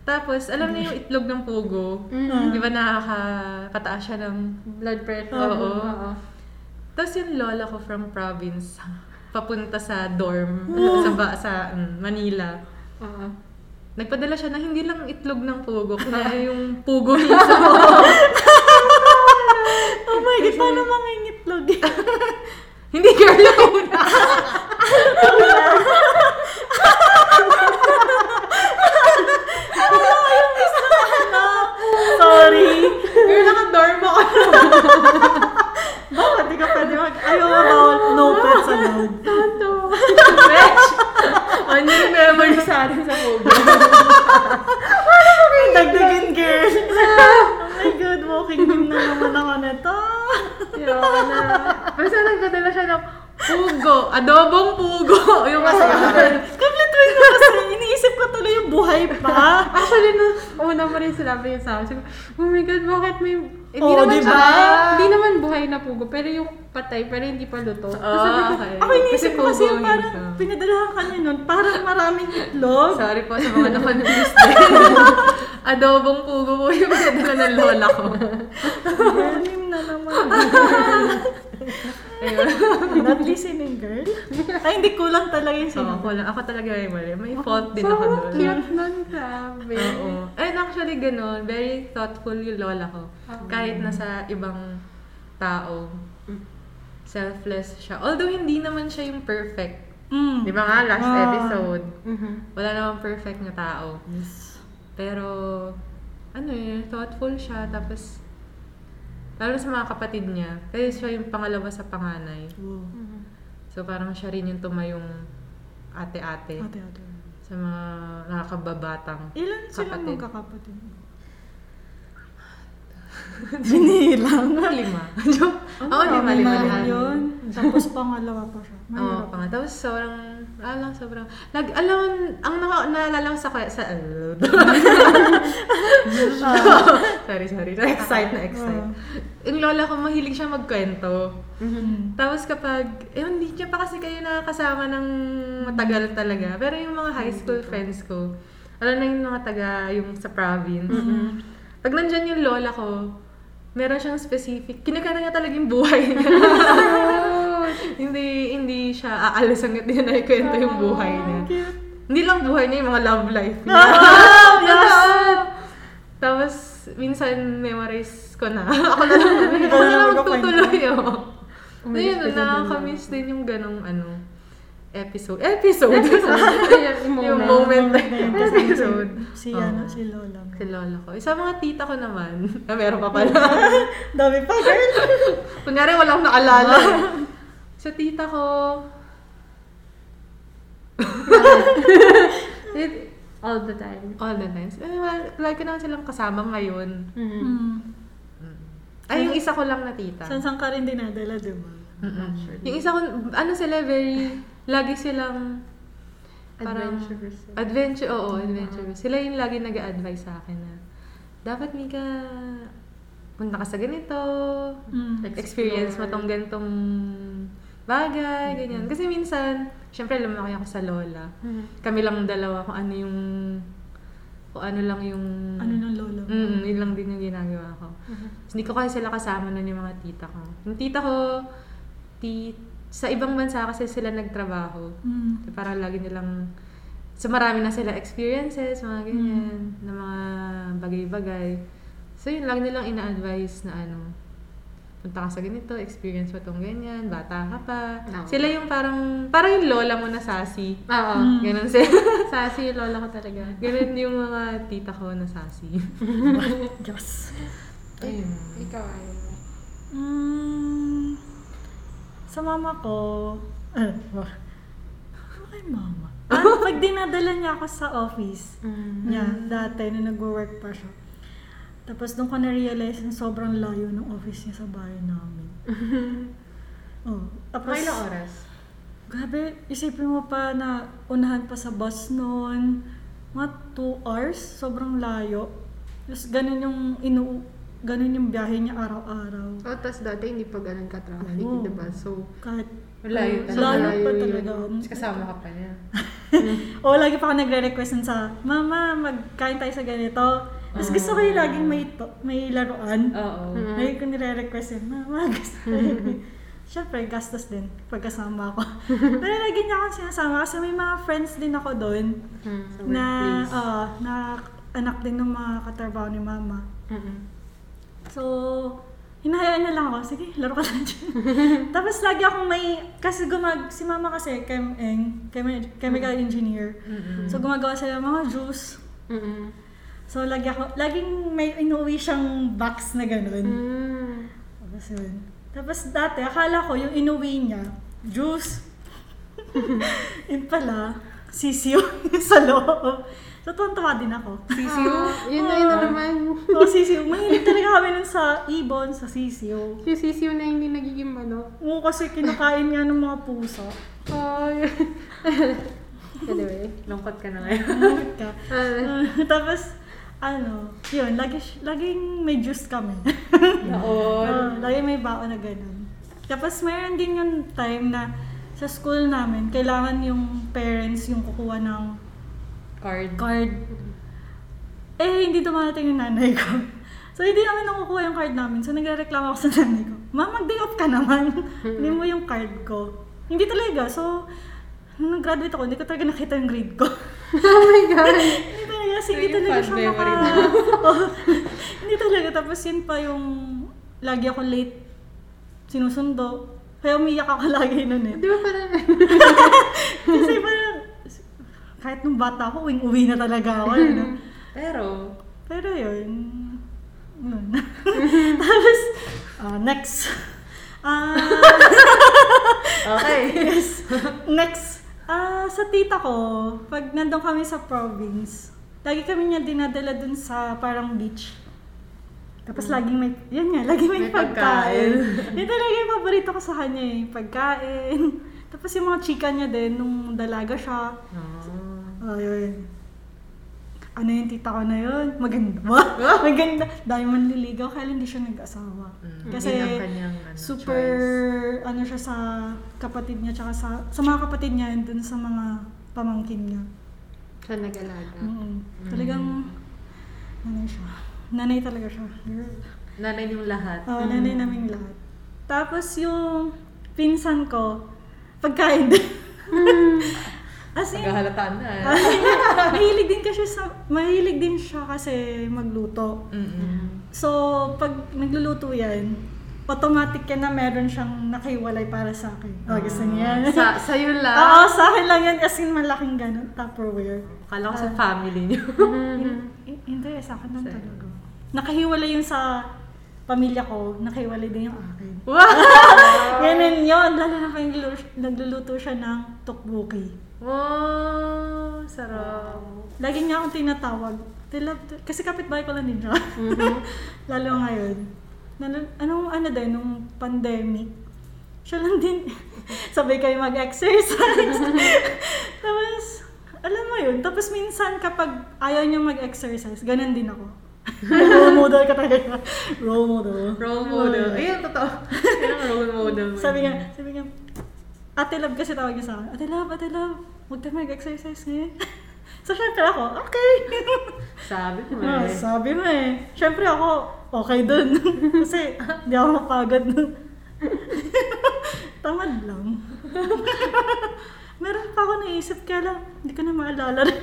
Tapos, alam niyo yung itlog ng pugo. Di ba nakakataas siya ng blood pressure? Oo. Tapos yung lola ko from province, papunta sa dorm, Manila. Nagpadala siya na hindi lang itlog ng pugo, kundi yung pugo mismo. Oh my God, paano manging itlog? Hindi, girl, yung una. Yung isa na anak. Sorry. Girl, naka-dorm ako. Bakit di ka pwede ayaw bawal no pets allowed? Tato! Bitch! Ano yung memory sa atin sa COVID? Dagdagin, girl! Oh my God, walking din na naman ako neto! Yun na. Basta nagpadala siya ng pugo. Adobong pugo. Yung masaya. Complete way ko kasi. Iniisip ko tuloy yung buhay pa. Actually, una mo rin sinabi yun sa akin. Oh my God, bakit may... Hindi naman diba? Hindi naman buhay na pugo. Pero yung patay, pero hindi pa luto. Okay. Ako iniisip ko kasi yung parang pinadalahan ka niya nun. Parang maraming itlog. Sorry po sa mga nakonfuse din. Adobong pugo po yung pinadala ng lola ko. Ganim na naman. Not listening, girl. Ay, hindi kulang talaga yung kulang. Ako talaga yung mali. May fault din ako doon. So cute nun, sabi. And actually, ganun. Very thoughtful yung lola ko. Kahit nasa ibang tao. Selfless siya. Although, hindi naman siya yung perfect. Di ba nga, last episode. Wala namang perfect na tao. Yes. Pero, thoughtful siya. Tapos, Lalo sa mga kapatid niya. Kasi siya yung pangalawa sa panganay. Mm-hmm. So parang siya rin yung tumayong ate-ate. Ate-ate. Sa mga nakakababatang kapatid. Ilan silang magkakapatid? Binilang. Lima. Oo, lima lahat. Tapos pangalawa pa siya. Oo, pangalawa. Tapos sobrang, sobrang. Ang naalala ko sa Sorry. Na-excite. Yung lola ko, mahilig siya magkwento. Mm-hmm. Tapos kapag, hindi niya pa kasi kayo nakakasama ng matagal talaga. Pero yung mga high school friends ko, alam na yung mga taga, yung sa province. Mm-hmm. Pag nandyan yung lola ko, meron siyang specific, kinakanta niya talaga yung buhay niya. Hindi siya aalas hanggat niya naikwento yung buhay niya. Cute. Hindi lang buhay niya, yung mga love life niya. Yes! Tapos, minsan memorize ko na. Ako na lang magtutuloy. Nakakamiss din yung ganong episode. Yung moment na yun. Episode. Si Lola. Si Lola ko. Sa mga tita ko naman. Meron pa pala. Dami pa, girl. Kunyari, walang naalala. Sa tita ko... All the time. Lagi ko naman silang kasama ngayon. Mm-hmm. Ay, yung isa ko lang na tita. Sansang ka rin dinadala, diba? Sure, yung isa ko, sila very... Lagi silang parang adventurous. Sila yung lagi nag-a-advise sa akin na dapat Mika, punta ka sa ganito, experience mo tong ganitong bagay, ganyan. Kasi minsan, syempre lumaki ako sa lola. Kami lang dalawa kung ano lang yung... Ano ng lola. Yun lang din yung ginagawa ko. So, hindi ko kasi sila kasama nun yung mga tita ko. Yung tita ko, sa ibang bansa kasi sila nagtrabaho. So, parang lagi nilang... So marami na sila experiences, mga ganyan, na mga bagay-bagay. So yun, lagi nilang ina-advise na punta ka sa ganito, experience mo tong ganyan, bata ka pa. No. Sila yung parang yung lola mo na sassy. Oo. Ganun sila. Sassy yung lola ko talaga. Ganun yung mga tita ko na sassy. Diyos. Ayun. Ikaw ay. Sa mama ko, ay mama. Pag dinadala niya ako sa office niya, dati na nag-work pa siya. Tapos doon ko na-realize na sobrang layo ng office niya sa bahay namin. Tapos, may ilang oras? Grabe, isipin mo pa na unahan pa sa bus noon. Mga 2 hours, sobrang layo. Tapos ganun yung biyahe niya araw-araw. Tapos dati hindi pa ganun ka-traffic, diba? So, kahit layo pa talaga. Kasama ka pa niya. Lagi pa ako nagre-request sa, Mama, magkain tayo sa ganito. Tapos gusto ko yung laging may laruan. Lagi ko nire-request yun, Mama, gusto ko yun. Siyempre, gastos din pagkasama ako. Pero lagi niya akong sinasama kasi may mga friends din ako doon na anak din ng mga katrabaho ni Mama. So, hinahayaan niya lang ako. Sige, laro ka lang dyan. Tapos lagi akong kasi si Mama kasi, chemical engineer. So, gumagawa sila mga juice. So, laging may inuwi siyang box na ganun. Tapos dati, akala ko yung inuwi niya, juice. Yun pala, sisiyo sa loob. So, tontawa din ako. Sisiyo? Yun na naman. Oo, sisiyo. Mahilig talaga kami nun sa ibon, sa sisiyo. Yung sisiyo na hindi nagiging manok? Oo, kasi kinakain nga ng mga pusa. Ay. Anyway, lungkot ka na ngayon. Lungkot ka. Tapos, yun, laging may juice kami. Oo. Laging may baon na ganun. Tapos, mayroon din yung time na sa school namin, kailangan yung parents yung kukuha ng card. Eh, hindi dumarating yung nanay ko. So, hindi namin nakukuha yung card namin. So, nagreklamo ako sa nanay ko. Ma, mag-day off ka naman. Hindi mo yung card ko. Hindi talaga. So, nung graduate ako, hindi ko talaga nakita yung grade ko. Oh my God! Hindi talaga. Sige, so, talaga siya hindi talaga. Tapos, yun pa yung lagi ako late. Sinusundo. Kaya umiyak ako lagi nun eh. Di ba parang... Kasi parang... Kahit nung bata ko, uwi na talaga ako. Pero yun. Tapos, Next. Okay. Yes. Next. Sa tita ko, pag nandun kami sa province, lagi kami niya dinadala dun sa parang beach. Tapos laging may, yan nga, laging may pagkain. Yun talaga yung paborito ko sa kanya eh, pagkain. Tapos yung mga chika niya din, nung dalaga siya. Ayun. Ano yung tita ko na yun? Maganda ba? Maganda. Dahil man liligaw, kaya hindi siya nag-asawa. Kasi kanyang, super, choice. Ano siya sa kapatid niya, tsaka sa mga kapatid niya, yun dun sa mga pamangkin niya. Siya nag-alaga. Talagang, ano siya. Nanay talaga siya. Girl. Nanay yung lahat. Oo, nanay namin lahat. Tapos yung pinsan ko, pagkain din. As in, paghahalatan na eh. Mahilig din siya kasi magluto. Mm-hmm. So, pag nagluluto yan, automatic yan na meron siyang nakiwalay para sa akin. Oh, gusto niya yan. Sa'yo lang? Oo, sa akin lang yan. As in, malaking ganun. Tupperware. Akala ko sa family niyo. Hindi, sa akin lang talaga. Nakahiwalay yun sa pamilya ko, nakahiwalay din yung akin. Wow! Ganun yun, lalo na kayong nagluluto siya ng tteokbokki. Wow! Sarap! Lagi niya akong tinatawag. Kasi kapitbahay ko lang din siya. Lalo ngayon. Ano din, nung pandemic, siya lang din. Sabay kayo mag-exercise. Tapos, alam mo yun. Tapos minsan kapag ayaw niya mag-exercise, ganun din ako. Role model ka talaga. Role model. Ayun, totoo. Yung role model. Sabi niya, Ate Love kasi tawag niya sa akin. Ate Love, huwag tayo mag-exercise ngayon. So, syempre ako, okay. Sabi mo eh. Syempre ako, okay dun. Kasi, hindi ako mapagod nun. Tamad lang. Meron pa ako naisip, kaya lang, hindi ko na maalala rin.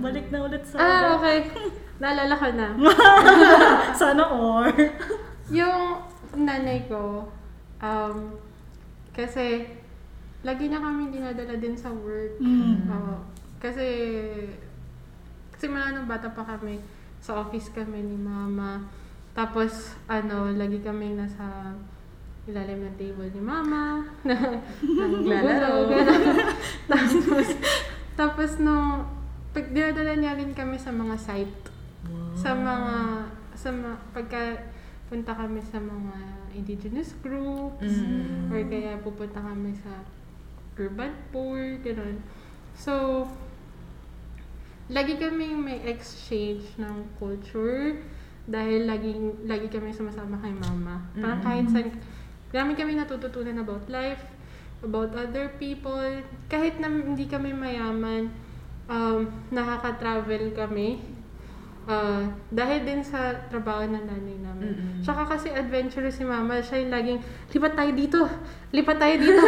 Balik na ulit sa okay. Naalala ko na. Sana or. Yung nanay ko, kasi lagi na kami dinadala din sa work. Kasi simula nung bata pa kami, sa office kami ni mama. Tapos, lagi kami nasa ilalim ng table ni mama, naglalaro, gano'n. Tapos nung, dinadala niya rin kami sa mga site. Wow. Pagka punta kami sa mga indigenous groups, or kaya pupunta kami sa urban poor, gano'n. So, lagi kami may exchange ng culture, dahil lagi kami sumasama kay mama. Parang kahit saan, marami kami natututunan about life, about other people. Kahit na hindi kami mayaman, nakaka-travel kami. Dahil din sa trabaho ng nanay namin. Tsaka kasi adventurous si mama. Siya yung laging, lipat tayo dito.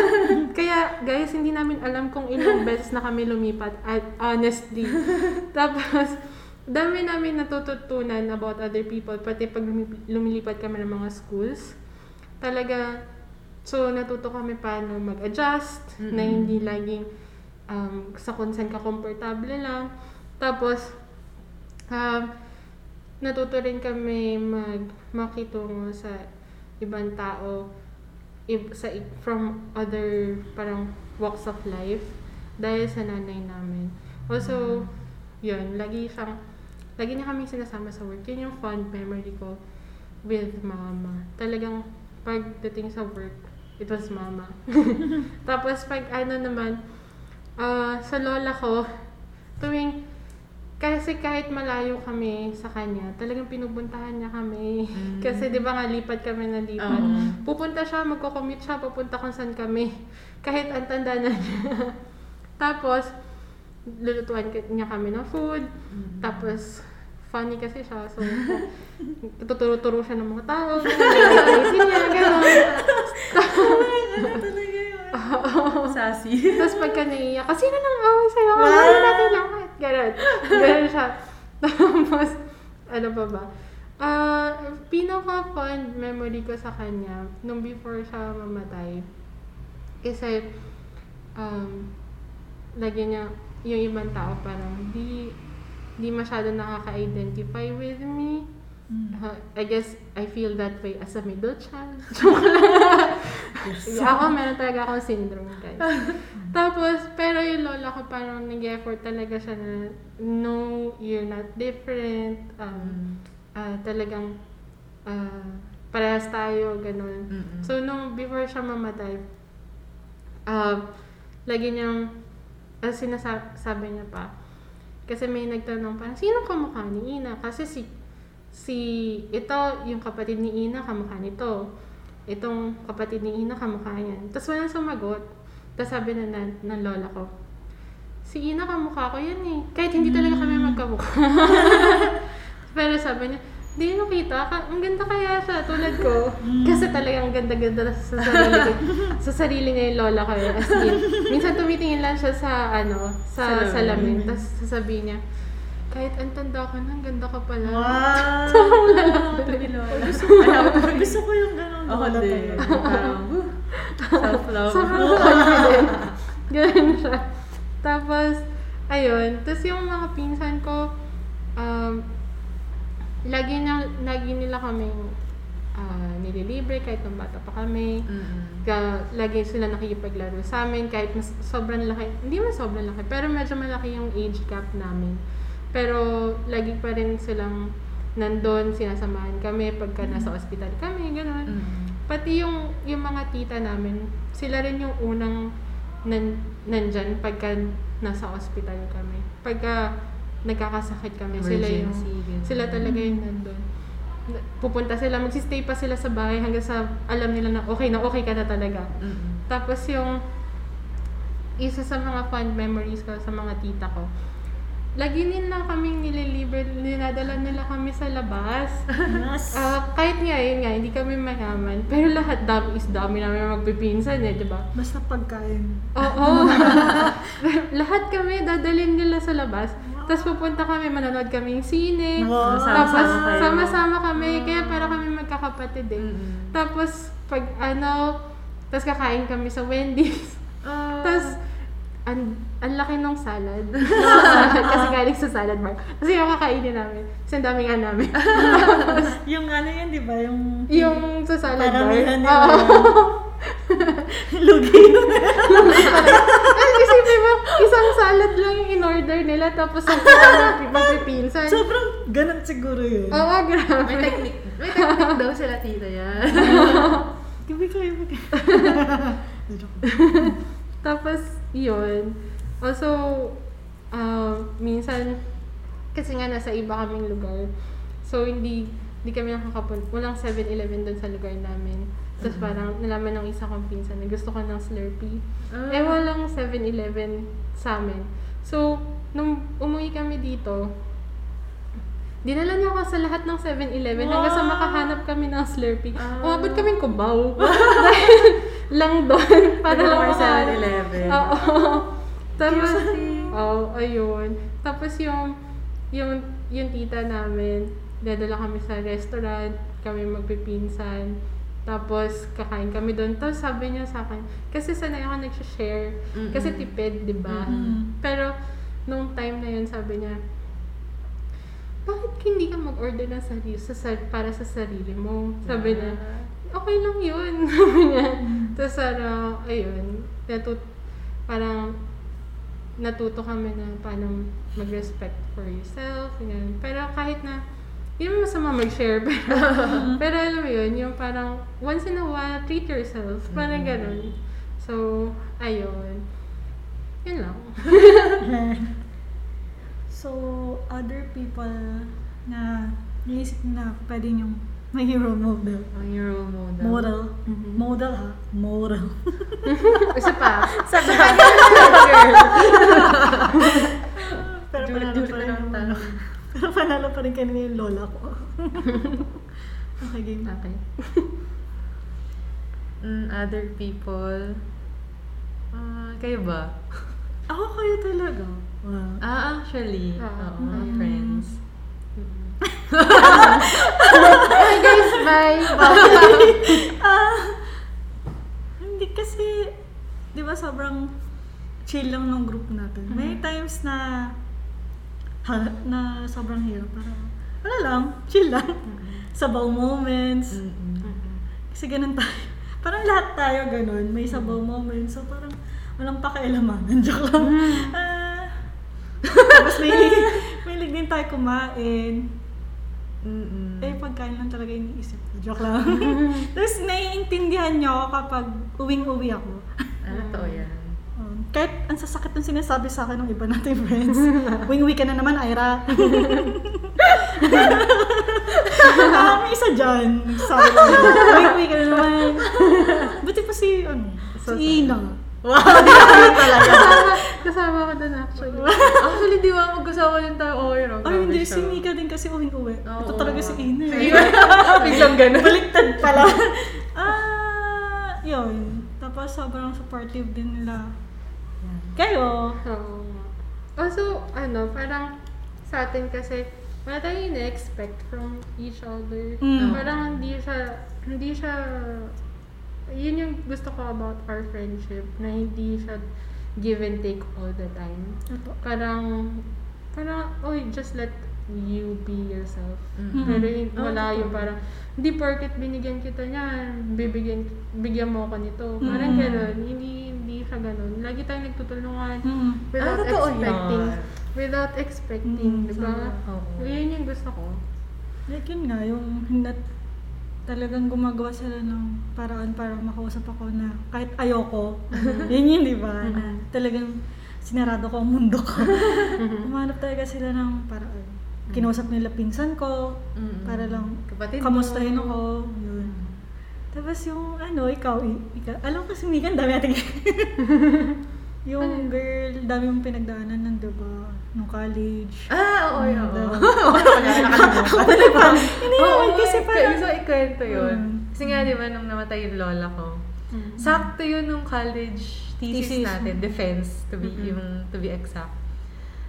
Kaya guys, hindi namin alam kung ilang beses na kami lumipat. Honestly. Tapos, dami namin natututunan about other people. Pati pag lumilipat kami ng mga schools. Talaga, so natuto kami paano mag-adjust, na hindi laging sa kung saan ka komportable lang. Tapos, natuto rin kami makitungo sa ibang tao from other parang walks of life dahil sa nanay namin. Also, yun, lagi niya kami sinasama sa work. Yun yung fond memory ko with mama. Talagang pagdating sa work, it was mama. Tapos pag naman, sa lola ko, kasi kahit malayo kami sa kanya, talagang pinubuntahan niya kami. Kasi di ba nga, lipat kami. Pupunta siya, magko-commute siya, pupunta kung saan kami. Kahit ang tanda na niya. Tapos, lulutuan niya kami ng food. Tapos, funny kasi siya. So, tuturo-turo siya ng mga tao. Kasi niya, gano'n. Sassy. Tapos pagka naiiyak, sino nang away sa'yo? Wala natin lahat. Ganun siya. Tapos, ano pa ba? Pinaka-fond memory ko sa kanya nung before siya mamatay. Kasi, lagi niya, yung ibang tao parang, di masyado nakaka-identify with me. I guess I feel that way as a middle child. Ako, meron talaga akong syndrome, guys. Tapos, pero yung lola ko parang nag-effort talaga siya na, no, you're not different. Talagang, parehas tayo, ganun. Mm-hmm. So, no, before siya mamatay, lagi niyang, sinasabi niya pa, kasi may nagtanong parang, sino kamukha ni Ina? Kasi si ito, yung kapatid ni Ina, kamukha nito. Itong kapatid ni Ina, kamukha yan. Tapos walang sumagot. Tapos sabi na ng lola ko, si Ina kamukha ko yan eh. Kahit hindi talaga kami magkamukha. Pero sabi niya, hindi nakita. Ang ganda kaya siya, tulad ko. Kasi talagang ganda-ganda sa sarili niya yung lola ko eh. As in, minsan tumitingin lang siya sa salamin. Tapos sasabihin niya, kahit ang tanda ko na, ang ganda ka pala. Wow! Gusto ko yung gano'n. Ako din. Self-love. Self-confident. Ganun siya. Tapos, ayun. Tapos yung mga pinsan ko, lagi nila kaming nililibre kahit nung bata pa kami. Mm-hmm. Lagi sila nakikipaglaro sa amin kahit mas sobrang laki. Hindi man sobrang laki, pero medyo malaki yung age gap namin. Pero lagi pa rin silang nandun, sinasamahan kami pagka nasa ospital kami, gano'n. Mm-hmm. Pati yung mga tita namin, sila rin yung unang nandyan pagka nasa ospital kami. Pagka nagkakasakit kami, sila talaga yung nandun. Pupunta sila, magsistay pa sila sa bahay hanggang sa alam nila na okay ka na talaga. Mm-hmm. Tapos yung isa sa mga fond memories ko sa mga tita ko, lagi nila kaming nililibre, dinadala nila kami sa labas. Yes. Kahit nga, hindi kami mayaman. Pero lahat dami namin magpipinsan eh, diba? Basta pagkain. Oo. Lahat kami dadalhin nila sa labas. Wow. Tapos pupunta kami, manonood kaming sine. Wow. Tapos sama-sama kami. Wow. Kaya para kami magkakapatid eh. Mm-hmm. Tapos pag tapos kakain kami sa Wendy's. Tapos ang laki ng salad. Kasi galing sa salad bar. Kasi yung kakainin namin. Kasi ang daming namin. Yung yan, di ba? Yung sa salad bar. Paramihan nila. Lugi. Isipin mo, isang salad lang yung in-order nila. Tapos ang pipinsan. Sobrang ganun siguro yun. Oo, grabe. May technique daw sila tita yan. Gabi kayo. Tapos, yun. Also, minsan, kasi nga nasa iba kaming lugar. So, hindi kami nakakapunta. Walang 7-Eleven doon sa lugar namin. Tapos parang nalaman ng isa kong pinsan na gusto ko ng Slurpee. Walang 7-Eleven sa amin. So, nung umuwi kami dito, dinala niya ako sa lahat ng 7-Eleven hanggang sa makahanap kami ng Slurpee. Umabot kaming Cubao. Lang doon. Para lang ako sa 7-Eleven. Oo. Tapos, ayun. Tapos yung tita namin, dadala kami sa restaurant, kami magpipinsan. Tapos, kakain kami doon. Tapos, sabi niya sa akin, kasi sanay ako nag-share. Kasi tipid, di ba? Mm-hmm. Pero, nung time na yun, sabi niya, bakit hindi ka mag-order ng sarili para sa sarili mo? Sabi na, okay lang yun. Tapos ayun, parang natuto kami na paano mag-respect for yourself. Yun. Pero kahit na, hindi naman masama mag-share. Pero alam mo yun, yung parang once in a while, treat yourself. Parang ganun. So, ayun. Yun lang. So, other people na naisip na pwede yung maging role model. Maging role model. Model ha? Model. Isa pa. Pero panalo pa rin kanina yung lola ko. Okay, game. Okay. Other people. Kayo ba? Ako kayo talaga. Wow. Actually, mga friends. Hey guys, bye! Hindi kasi, di ba sobrang chill lang ng group natin. Mm-hmm. May times na sobrang hirap. Parang, wala lang, chill lang. Mm-hmm. sabaw moments. Kasi ganun tayo. Parang lahat tayo ganun. May sabaw moments. So parang walang pakialaman. Joke lang. Tapos may hilig din tayo kumain. Eh, pagkain lang talaga iniisip ko. Joke lang. Tapos naiintindihan niyo ako kapag uwing-uwi ako. Totoo yan. Kahit ang sasakit ng sinasabi sa akin ng iba nating friends. Uwing-uwi ka na naman, Ira. May isa dyan. Sabi ko, uwing-uwi ka na naman. Buti pa si Ina. Wow, talaga. Kasama ko doon actually. Actually, di ba magkasama din tayo over. Ay, hindi. Si Mika din kasi uwing-uwi. Ito talaga si Ina. Biglang gano'n. Baliktad pala. Yun. Tapos sobrang supportive din nila. Kayo? Also, parang sa atin kasi wala tayong ina-expect from each other. Parang hindi siya, yun yung gusto ko about our friendship, na hindi siya give and take all the time. Parang, just let you be yourself. Pero wala yung parang, hindi porket binigyan kita niyan, bigyan mo ako nito. Parang gano'n, hindi siya gano'n. Lagi tayong nagtutulungan without expecting, diba? Yun yung gusto ko. Like yun nga, yung talagang gumagawa sila ng paraan para makausap ako na kahit ayoko. Yun, di ba? Talagang sinarado ko ang mundo ko. Umanap talaga sila ng paraan. Kinausap nila pinsan ko, para lang kamustahin ako. Yun. Tapos yung ikaw, alam ko si Megan, dami natin. Yung girl, dami mong pinagdaanan ng diba, nung college. Kasi parang ikwento yun. Kasi nga diba, nung namatay yung lola ko, sakto yun nung college thesis natin, defense to be exact.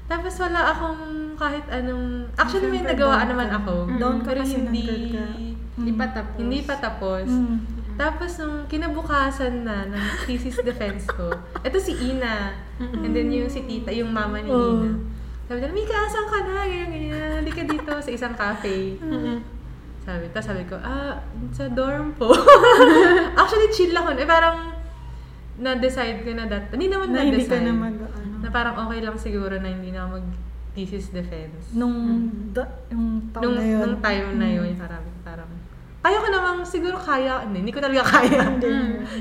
Tapos wala akong kahit anong, actually may nagawaan naman ako. Down ka kasi hindi patapos. Tapos, nung kinabukasan na ng thesis defense ko, eto si Ina, and then yung si Tita, yung mama ni Ina. Sabi nila, Mika, asan ka na? Ganyan, hindi ka dito sa isang cafe. Sabi ko, sa dorm po. Actually, chill ako. Parang, na-decide ko na that. Hindi naman na-decide. Na parang okay lang siguro na hindi na mag-thesis defense. Nung time na yun, parang, ayaw ko namang siguro kaya. Hindi ko talaga kaya.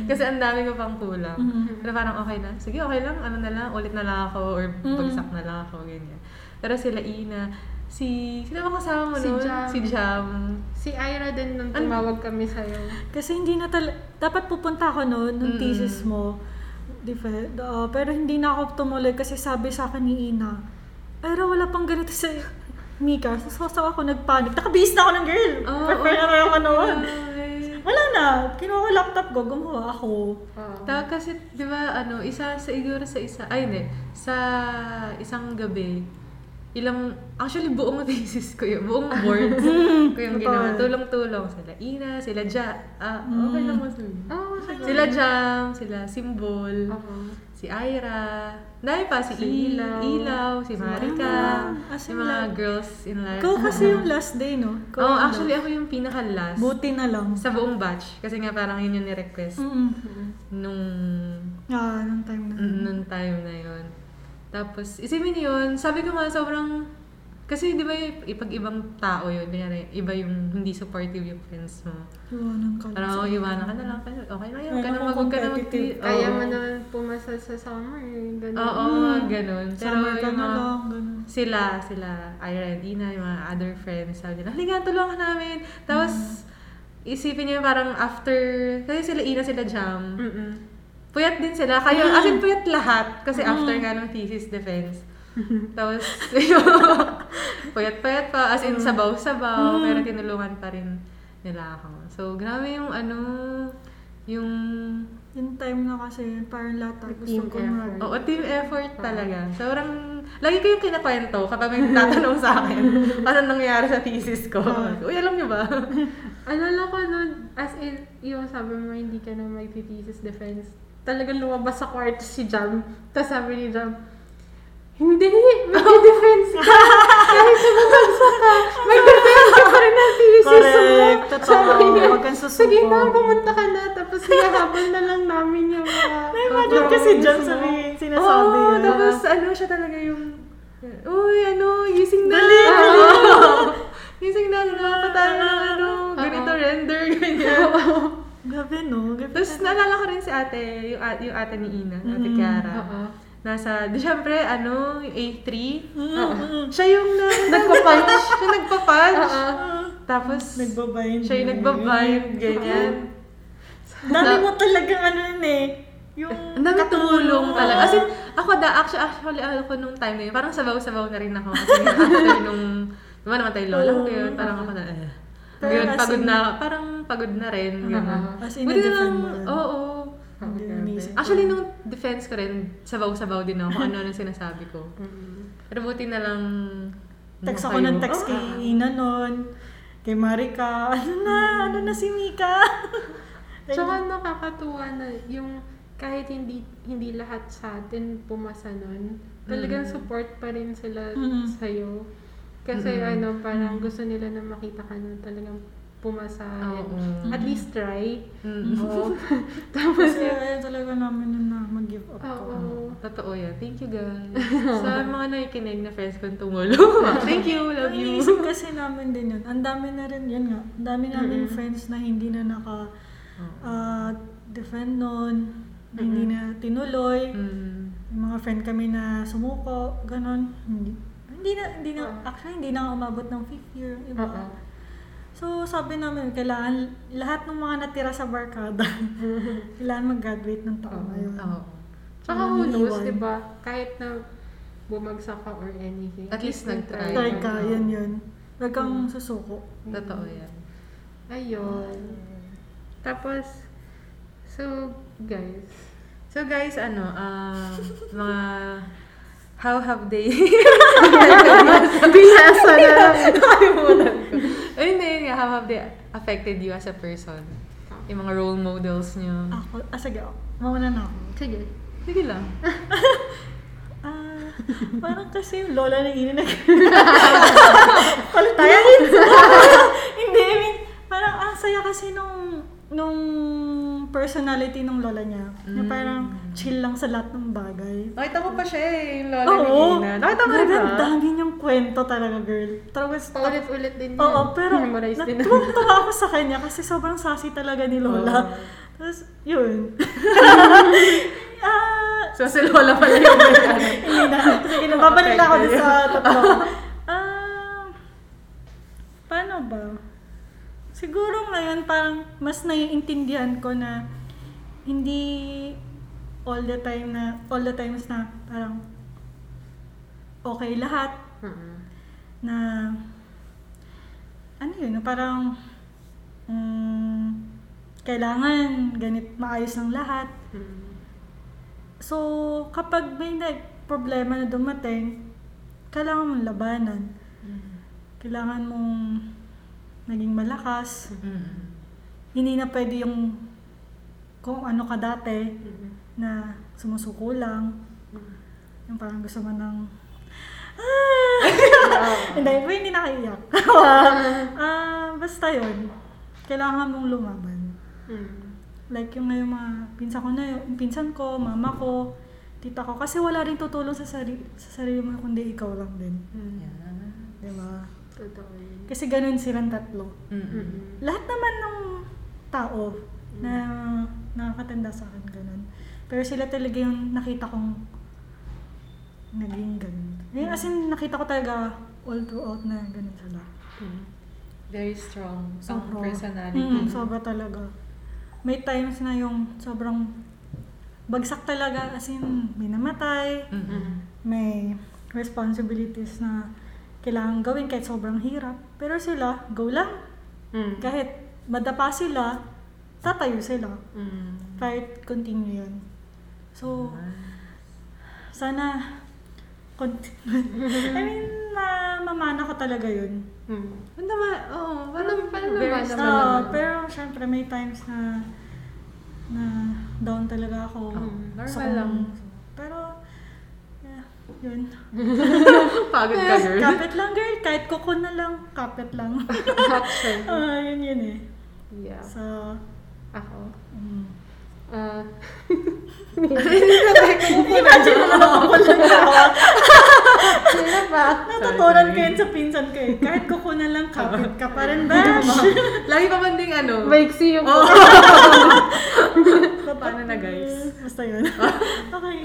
Kasi ang dami ko pang kulang. Pero parang okay na. Sige, okay lang. Ulit na lang ako. Or pagsak na lang ako. Ganyan. Pero sila Ina. Sino ba kasama mo nun? Si Jam. Si Ira din nung tumawag kami sa'yo. Kasi hindi na dapat pupunta ako nun, nung thesis mo. Pero hindi na ako tumuloy kasi sabi sa akin ni Ina, Ira, wala pang ganito sa'yo. Mika, sasawa ako, nagpanic. Nakabihis na ako ng girl. Prepare na naman ako noon. Wala na. Kinuha ko laptop ko, gumawa ako. Kasi, di ba, sa isang gabi, actually buong thesis ko yun, buong boards ko yung ginawa. Tulong-tulong. Sila Ina, sila Ja. Okay lang mo sila Jam, sila Simbol. Si Ira, dahil pa si Ilaw, si Marika, yung mga girls in life. Ikaw kasi yung last day, no? Actually ako yung pinaka-last. Buti na lang. Sa buong batch. Kasi nga parang yun yung ni-request. Nung time na yun. Tapos, isipin niyo yun, sabi ko nga sobrang, kasi di ba ibang tao yun, iba yung hindi supportive yung friends mo. Parang iwanan ka na lang. Okay lang yun. Kaya mo naman pumasa sa summer. Ganun. Pero yung mga sila, Ira and Ina, yung mga other friends, sabi nila, halika, tulungan namin. Tapos, isipin niyo parang after, kasi sila Ina, sila Jam. Puyat din sila. Kaya, as in puyat lahat. Kasi after nga ng thesis defense. Tapos, puyat-puyat pa. As in sabaw-sabaw. Pero tinulungan pa rin nila ako. So, grabe yung yung time na kasi yun, parang lahat ako gusto ko mag... team effort talaga. Sobrang, lagi ko yung kinakwento kapag may natanong sa akin, anong nangyayari sa thesis ko. Uy, alam niyo ba? Alala ko nun, as in, yung sabi mo, hindi ka na mag-thesis defense. Talagang lumabas sa court si Jam. Tapos sabi ni Jam, hindi! Mag-defense ka! Kahit sa babagsa ka! Mag-defense ka pa rin ang thesis mo! nagsusuko. Sige na, pumunta ka na. Tapos hinahabol na lang namin yung Naimadam kasi dyan sabihin, sinasabi. Oo, tapos ano siya talaga yung, uy, ano, gising na. Dali! Gising na, pa tayo ng ano, ganito render, ganyan. Gabi, no? Tapos naalala ko rin si ate, yung ate ni Ina, ate Kiara. Nasa, di syempre, ano, yung A3. Siya yung nagpa-punch. Siya nagpa-punch. Tapos, nagbabind. Siya yung nagbabind, ganyan. Dami mo talagang ano yun eh. Yung katulong talaga. As in, ako actually ako nung time na yun, parang sabaw-sabaw na rin ako. Kasi nung, naman naman tayo lola ko yun, parang ako na, yun, pagod na, parang pagod na rin. As in, na-defend mo. Oo. Actually, nung defense ko rin, sabaw-sabaw din ako ano nang sinasabi ko. Pero buti na lang... Text ako ng text kay Ina nun, kay Marika, ano na si Mika. Tsaka nakakatuwa na yung kahit hindi lahat sa atin pumasa nun, talagang support pa rin sila sa'yo. Kasi ano, parang gusto nila na makita ka nun talagang pumasa. At least try. Tapos yun talaga namin na mag-give up ko. Totoo yan. Thank you guys. Sa mga nakikinig na friends ko tumulong. Thank you. Love you. Inisip kasi namin din yun. Ang dami na rin yan nga. Ang dami namin friends na hindi na naka-defend nun. Na hindi na tinuloy. Mga friend kami na sumuko. Ganon. Hindi na. Actually, hindi na umabot ng 5th year. Iba. So, sabi namin, kailangan lahat ng mga natira sa barkada, kailangan mag-graduate ng taon na yun. Tsaka who knows, diba? Kahit na bumagsak ka or anything. At least nag-try. Try ka, yun. Huwag kang susuko. Totoo yan. Ayun. Tapos, so guys, ano, mga... How have they... Binasa na lang. Ayun na yun nga, how have they affected you as a person? Yung mga role models nyo. Ako, sige, mawala na ako. Sige lang. Parang kasi yung lola na yun na palatayan yun. Hindi, I mean, parang ang saya kasi nung personality ng lola niya. Na parang chill lang sa lahat ng bagay. Nakita ko pa siya eh, yung lola ni Ina. Nakita ko rin ba? Ang dami niyang kwento talaga, girl. Paulit-ulit din niya. Oo, pero natuwa ako sa kanya kasi sobrang sassy talaga ni lola. Tapos, yun. So, si lola pala yun. Hindi na. Babalik na ako din sa tatlo. Paano ba? Siguro ngayon parang mas naiintindihan ko na hindi all the times na parang okay lahat. Na ano yun, na parang kailangan ganit maayos ng lahat. So kapag may problema na dumating, kailangan mong labanan. Kailangan mong naging malakas. Hindi na pwede yung kung ano ka dati na sumusuko lang. Yung parang gusto mo ng hindi nakaiyak. Basta yun. Kailangan mong lumaban. Like yung ngayon mga pinsan ko, mama ko, tita ko. Kasi wala rin tutulong sa sarili mo kundi ikaw lang din. Diba? Kasi ganun silang tatlo. Lahat naman ng tao na nakakatanda sa akin ganun. Pero sila talaga yung nakita kong naging ganun. As in, nakita ko talaga all throughout na ganun sila. Very strong. Sobrang personality. Sobra talaga. May times na yung sobrang bagsak talaga. As in, may namatay. May responsibilities na kailangan gawin kahit sobrang hirap. Pero sila, go lang. Kahit madapa sila, tatayo sila. Kahit continue yun. So, sana, I mean, mamana ko talaga yun. Parang pero syempre, may times na down talaga ako. Normal lang. Pero, yun. Pagod ka, girl. Kapit lang, girl. Kahit kuko na lang, kapit lang. Yun eh. Yeah. So, ako. Imagine mo na kukunan ka. Natutunan ko yun sa pinsan ko eh. Kahit kukunan lang, kapit ka pa rin, bash! Lagi pa man ding ano? Maiksi yung kukunan. So, paano na guys? Basta yun. Okay.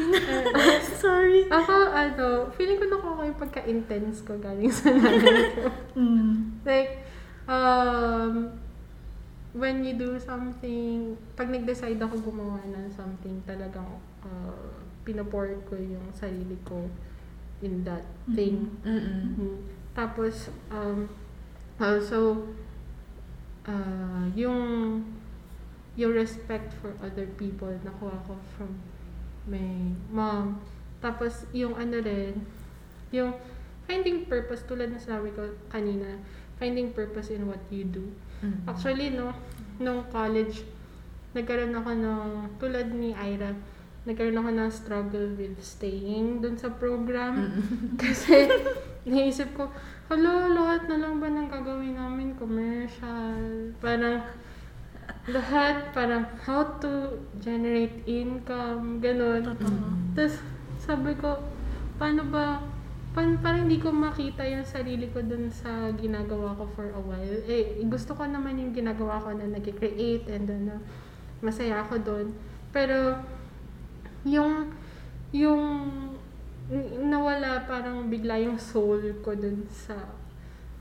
Sorry. Ako, ano, feeling ko nakuha yung pagka-intense ko galing sa nanay ko. Like, when you do something, pag nag-decide ako gumawa ng something, talagang pinapour ko yung sarili ko in that thing. Mm-hmm. Mm-hmm. Tapos, also, yung respect for other people, nakuha ko from my mom. Tapos, yung ano rin, yung finding purpose, tulad na sinabi ko kanina, finding purpose in what you do. Mm-hmm. Actually, no, nung college, nagkaroon ako ng, tulad ni Ira, nagkaroon ako ng struggle with staying dun sa program. Mm-hmm. Kasi, naisip ko, hello, lahat na lang ba nang gagawin namin commercial? Parang, lahat, parang, how to generate income, ganun. Mm-hmm. Tapos, sabi ko, paano ba, parang hindi ko makita yung sarili ko dun sa ginagawa ko for a while. Eh, gusto ko naman yung ginagawa ko na nag-create and ano, masaya ako dun. Pero, yung nawala parang bigla yung soul ko dun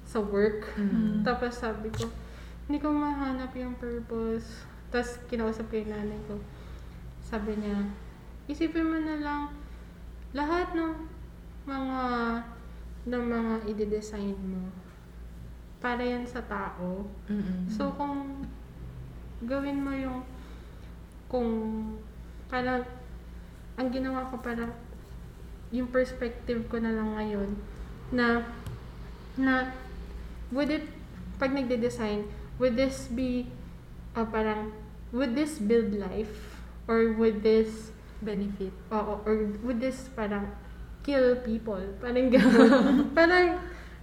sa work. Mm-hmm. Tapos sabi ko, hindi ko mahanap yung purpose. Tapos kinausap ko yung nanay ko. Sabi niya, isipin mo na lang lahat ng mga ide-design mo para yan sa tao. Mm-hmm. So kung gawin mo yung kung parang ang ginawa ko parang yung perspective ko na lang ngayon na would it pag nagde-design would this be parang would this build life or would this benefit or would this parang kill people. Parang gano'n.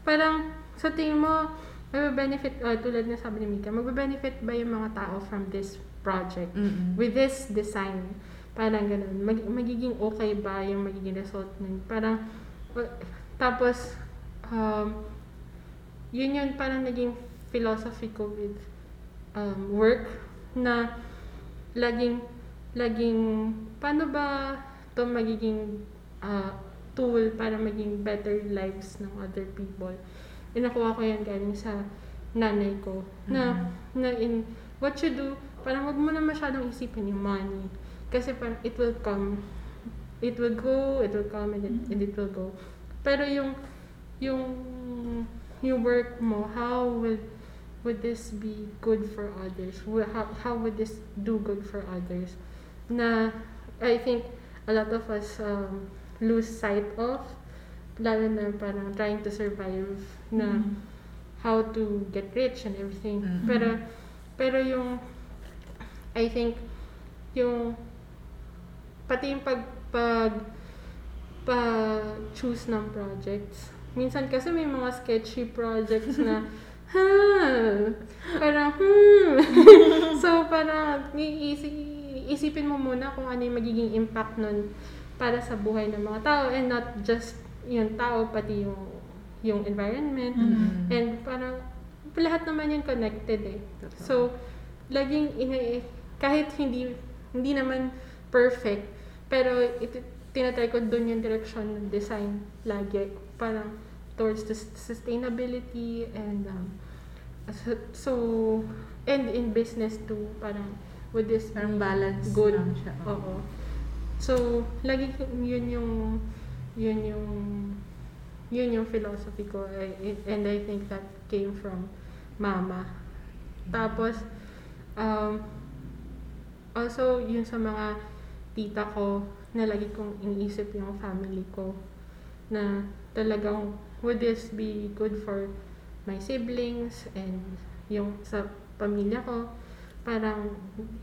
parang sa tingin mo, magbe-benefit, tulad na sabi ni Mika, magbe-benefit ba yung mga tao from this project? Mm-hmm. With this design? Parang gano'n. Magiging okay ba yung magiging result nun? Parang, tapos, yun parang naging philosophy ko with work na laging, paano ba ito magiging tool para maging better lives ng other people. Nakuha ko yan galing sa nanay ko. Na in what you do, parang wag mo na masyadong isipin yung money. Kasi parang it will come. It will go, it will come, and it will go. Pero yung work mo, how would this be good for others? How would this do good for others? Na I think a lot of us lose sight of, lalo na parang trying to survive na how to get rich and everything. Mm-hmm. Pero yung, I think, yung, pati yung pag-choose ng projects. Minsan kasi may mga sketchy projects na, So parang, isipin mo muna kung ano yung magiging impact nun para sa buhay ng mga tao and not just yung tao, pati yung environment. Mm-hmm. And parang lahat naman yun connected eh. Okay. So, laging kahit hindi naman perfect, pero tinatry ko dun yung direction ng design lagi. Parang towards the sustainability and and in business too, parang with this parang balance good. Oo. So, lagi yun yung philosophy ko. And I think that came from mama. Tapos, also, yun sa mga tita ko, na lagi kong iniisip yung family ko. Na talagang, would this be good for my siblings and yung sa pamilya ko? Parang,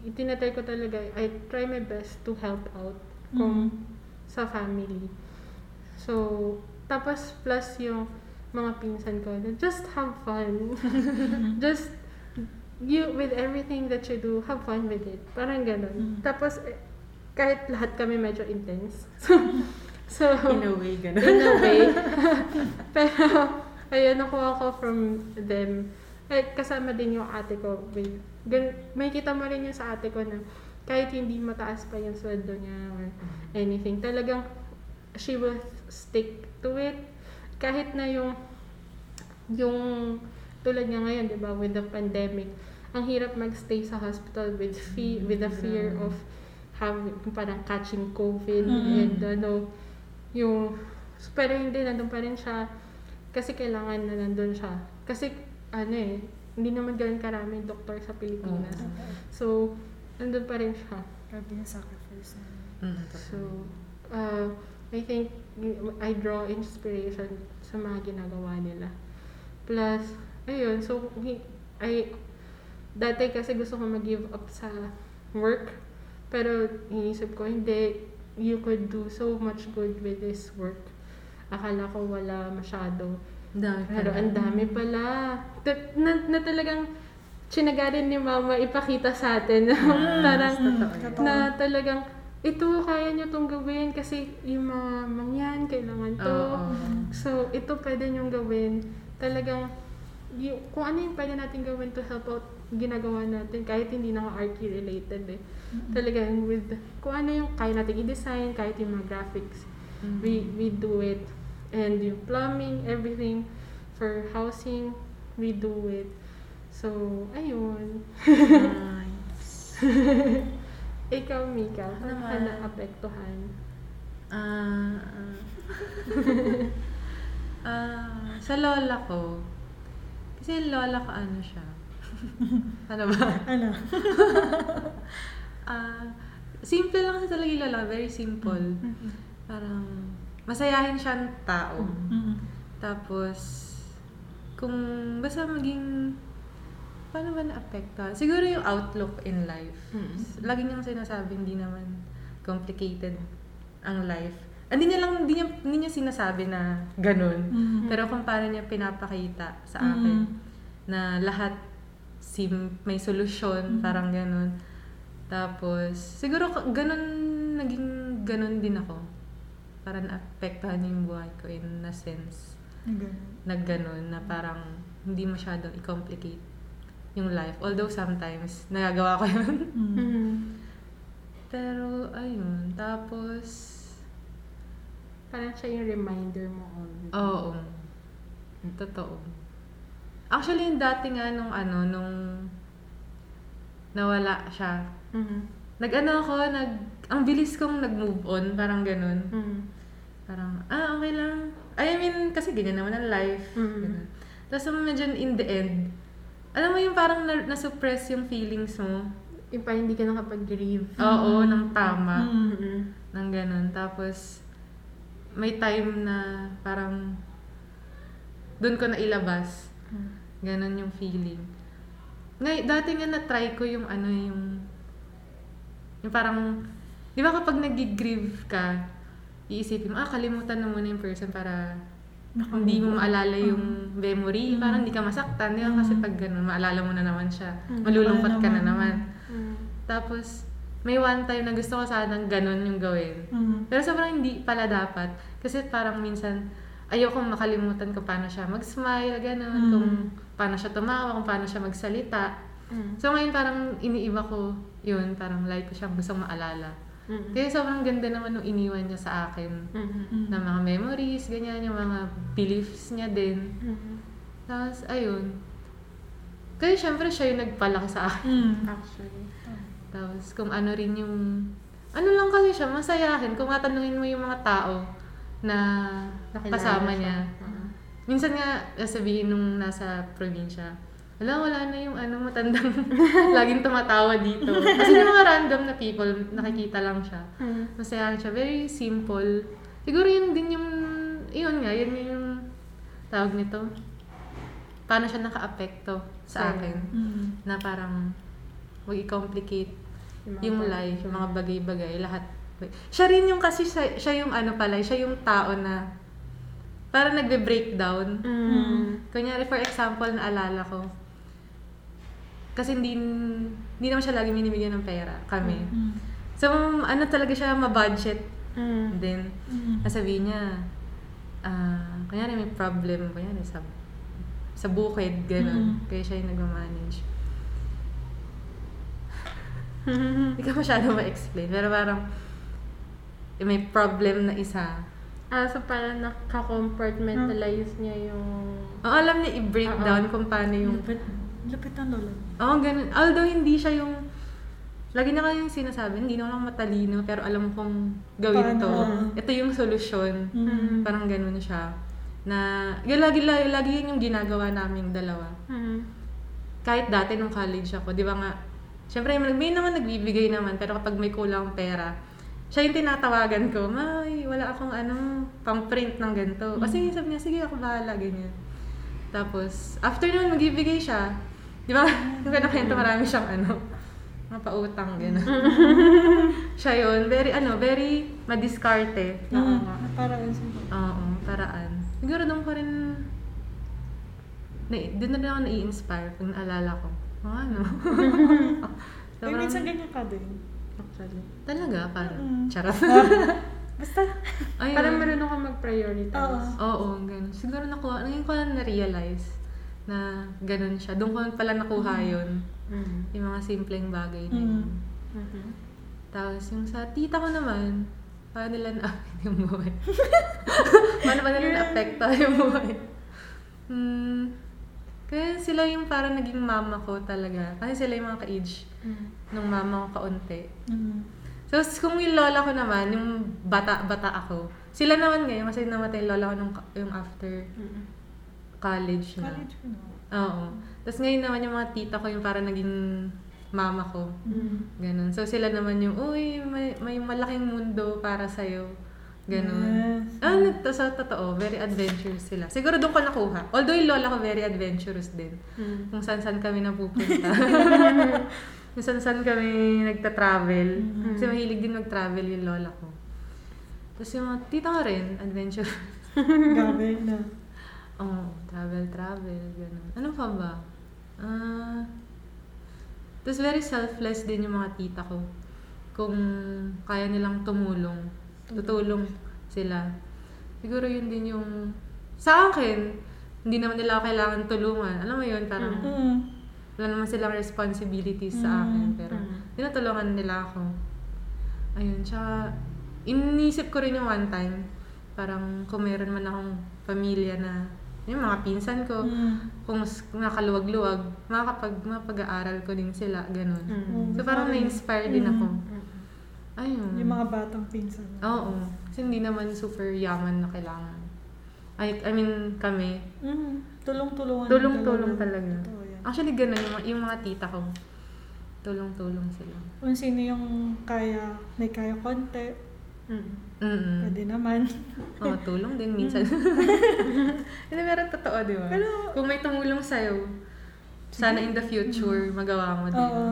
itinatay ko talaga, I try my best to help out kung sa family. So, tapos plus yung mga pinsan ko, just have fun. just you, with everything that you do, have fun with it. Parang ganun. Mm. Tapos, kahit lahat kami medyo intense. So, in a way, ganun. In a way. Pero, ayun, nakuha ko from them. Like, kasama din yung ate ko. May kita mo rin yung sa ate ko na kahit hindi mataas pa yung sweldo niya or anything, talagang she will stick to it. Kahit na yung tulad nga ngayon, di ba, with the pandemic, ang hirap magstay sa hospital with the fear of having, parang catching COVID and ano, yung, pero hindi, nandun pa rin siya, kasi kailangan na nandun siya. Kasi, ano eh, hindi naman ganun karami doktor sa Pilipinas. Okay. So, nandun pa rin siya. Grabe yung sacrifice na. So, I think, I draw inspiration sa mga ginagawa nila. Plus, ayun, so, dati kasi gusto ko mag-give up sa work, pero iniisip ko, hindi, you could do so much good with this work. Akala ko wala masyado. Pero ang dami pala. Na talagang, tsinagarin ni Mama ipakita sa atin. Parang, na talagang, ito, kaya nyo itong gawin kasi yung mga mangyan, kailangan to. So, ito pwede nyong gawin. Talagang, kung ano yung pwede natin gawin to help out, ginagawa natin, kahit hindi na RT-related eh. Talagang with, kung ano yung kaya natin i-design, kahit yung mga graphics, we do it. And yung plumbing, everything, for housing, we do it. So, ayun. Nice. Ikaw, Mika, ano ka na-apektuhan? Sa lola ko, kasi yung lola ko ano siya? Ano ba? Ano? Simple lang siya talaga yung lola, very simple. Parang, masayahin siyang tao. Tapos, kung basta maging, paano ba na-apektuhan? Siguro yung outlook in life. Lagi niyang sinasabi, hindi naman complicated ang life. Hindi niya sinasabi na ganun. Pero kung paano niya pinapakita sa akin na lahat may solusyon, parang ganun. Tapos, siguro naging ganun din ako. Parang na-apektuhan yung buhay ko in a sense. Nagganun na parang hindi masyadong i-complicate yung life. Although sometimes, nagagawa ko yun. Pero, ayun. Tapos, parang siya yung reminder mo always. Oo. Totoo. Actually, yung dati nga nung nawala siya. Ang bilis kong nag-move on, parang ganun. Parang, okay lang. I mean, kasi ganyan naman ang life. Tapos medyo in the end, alam mo yung parang na-suppress yung feelings mo. Yung parang hindi ka nakapag-grieve. Oo, nang tama. Nang ganun. Tapos, may time na parang doon ko na ilabas. Ganon yung feeling. Ngay dati nga na-try ko yung yung parang, di ba kapag nag-grieve ka, iisipin mo, kalimutan na muna yung person para hindi mo maalala yung memory. Parang hindi ka masaktan. Di ba? Kasi pag ganon, maalala mo na naman siya. Malulungkot ka na naman. Tapos, may one time na gusto ko sanang ganun yung gawin. Pero sobrang hindi pala dapat. Kasi parang minsan, ayokong makalimutan kung paano siya mag-smile, ganun. Kung paano siya tumawa, kung paano siya magsalita. So ngayon parang iniiba ko yun. Parang like ko siyang gusto maalala. Kaya sobrang ganda naman nung iniwan niya sa akin. Na mga memories, ganyan. Yung mga beliefs niya din. Tapos, ayun. Kaya syempre siya yung nagpalaki sa akin. Actually. Tapos, kung ano rin yung, ano lang kasi siya, masayahin. Kung matanungin mo yung mga tao na kasama niya. Minsan nga, sabihin nung nasa probinsya, wala na yung matandang laging tumatawa dito. Kasi yung mga random na people, nakikita lang siya. Masayahin siya. Very simple. Siguro yun din yung, yun yung tawag nito. Paano siya naka-apekto sa akin. Na parang, huwag i-complicate yung life, yung mga bagay-bagay, lahat. Siya rin yung kasi, siya yung siya yung tao na parang nagbe-breakdown. Kunyari, for example, naalala ko, Kasi hindi naman siya lagi binibigyan ng pera kami. Mm-hmm. So, ano talaga siya, mabudget din. Mm-hmm. Nasabi niya, kanyari may problem, kanyari sa bukid, gano'n. Mm-hmm. Kaya siya yung nagmamanage. Hindi ka masyado ma-explain. Pero parang, may problem na isa. So parang nakakompartmentalize niya yung... Oo, alam niya i-breakdown kung paano yung... Lapit na lola. Oo, ganun. Although hindi siya yung... Lagi na kayo yung sinasabi, hindi na lang matalino, pero alam kong gawin to. Ito yung solusyon. Mm-hmm. Parang ganun siya. Na, yun, lagi yun yung ginagawa namin dalawa. Mm-hmm. Kahit dati nung college ako, di ba nga... Siyempre, may naman nagbibigay naman, pero kapag may kulang pera, siya yung tinatawagan ko, may wala akong pang-print ng ganito. Kasi sabi niya, sige ako bahala, ganyan. Tapos, after nun, magbibigay siya. Di ba? Kaya marami siyang mapautang, gano'n. Siya yun, very madiskarte. Paraan siya. Oo, paraan. Siguro doon ko rin, doon na rin ako nai-inspire pag naalala ko. So, minsan ganyan ka din. Talaga? Parang charot. Basta, ayun. Parang marunong ka mag-prioritize. Oo, ganun. Siguro ngayon ko lang na-realize na ganun siya. Doon ko pala nakuha yun. Mm-hmm. Yung mga simpleng bagay na yun. Mm-hmm. Tapos yung sa tita ko naman, paano nila na-affect yung buhay? Paano ba nila na-affect yung buhay? Kaya sila yung parang naging mama ko talaga. Kasi sila yung mga ka-age nung mama ko kaunti. Mm-hmm. So kung yung lola ko naman, yung bata ako, sila naman ngayon kasi namatay yung lola ko yung after college na. College ko na. Oo. Tapos ngayon naman yung mga tita ko yung parang naging mama ko. Mm-hmm. Ganun. So sila naman yung, uy, may malaking mundo para sa'yo. Ganun. Yes. Sa totoo, very adventurous sila. Siguro doon ko nakuha. Although yung lola ko very adventurous din. Mm. Kung saan-saan kami napupunta. Kung saan-saan kami nagta-travel. Mm-hmm. Kasi mahilig din mag-travel yung lola ko. Tapos yung tita ko rin, adventurous. Travel na. Oo, travel. Ganun. Ano pa ba? Tapos very selfless din yung mga tita ko. Kung kaya nilang tumulong. Tutulong sila. Siguro yun din yung... Sa akin, hindi naman nila kailangan tulungan. Alam mo yun, parang... Wala naman silang responsibilities sa akin. Pero tinutulungan nila ako. Ayun, tsaka... Inisip ko rin yung one time. Parang kung meron man akong pamilya na... Yung mga pinsan ko. Kung nakaluwag-luwag, mapag-aaral ko din sila. Ganun. So parang na-inspire din ako. Ayun. Yung mga batang pinsan. Oo. Kasi hindi naman super yaman na kailangan. I mean, kami. Tulong-tulungan. Tulong-tulong talaga. Totoo, yeah. Actually, ganun yung mga tita ko. Tulong-tulong sila. Kung sino yung kaya, may kaya konti. Pwede naman. Oo, tulong din minsan. Hindi, meron totoo, di ba? Pero, kung may tumulong sa'yo, sana in the future, magawa mo din. Oo.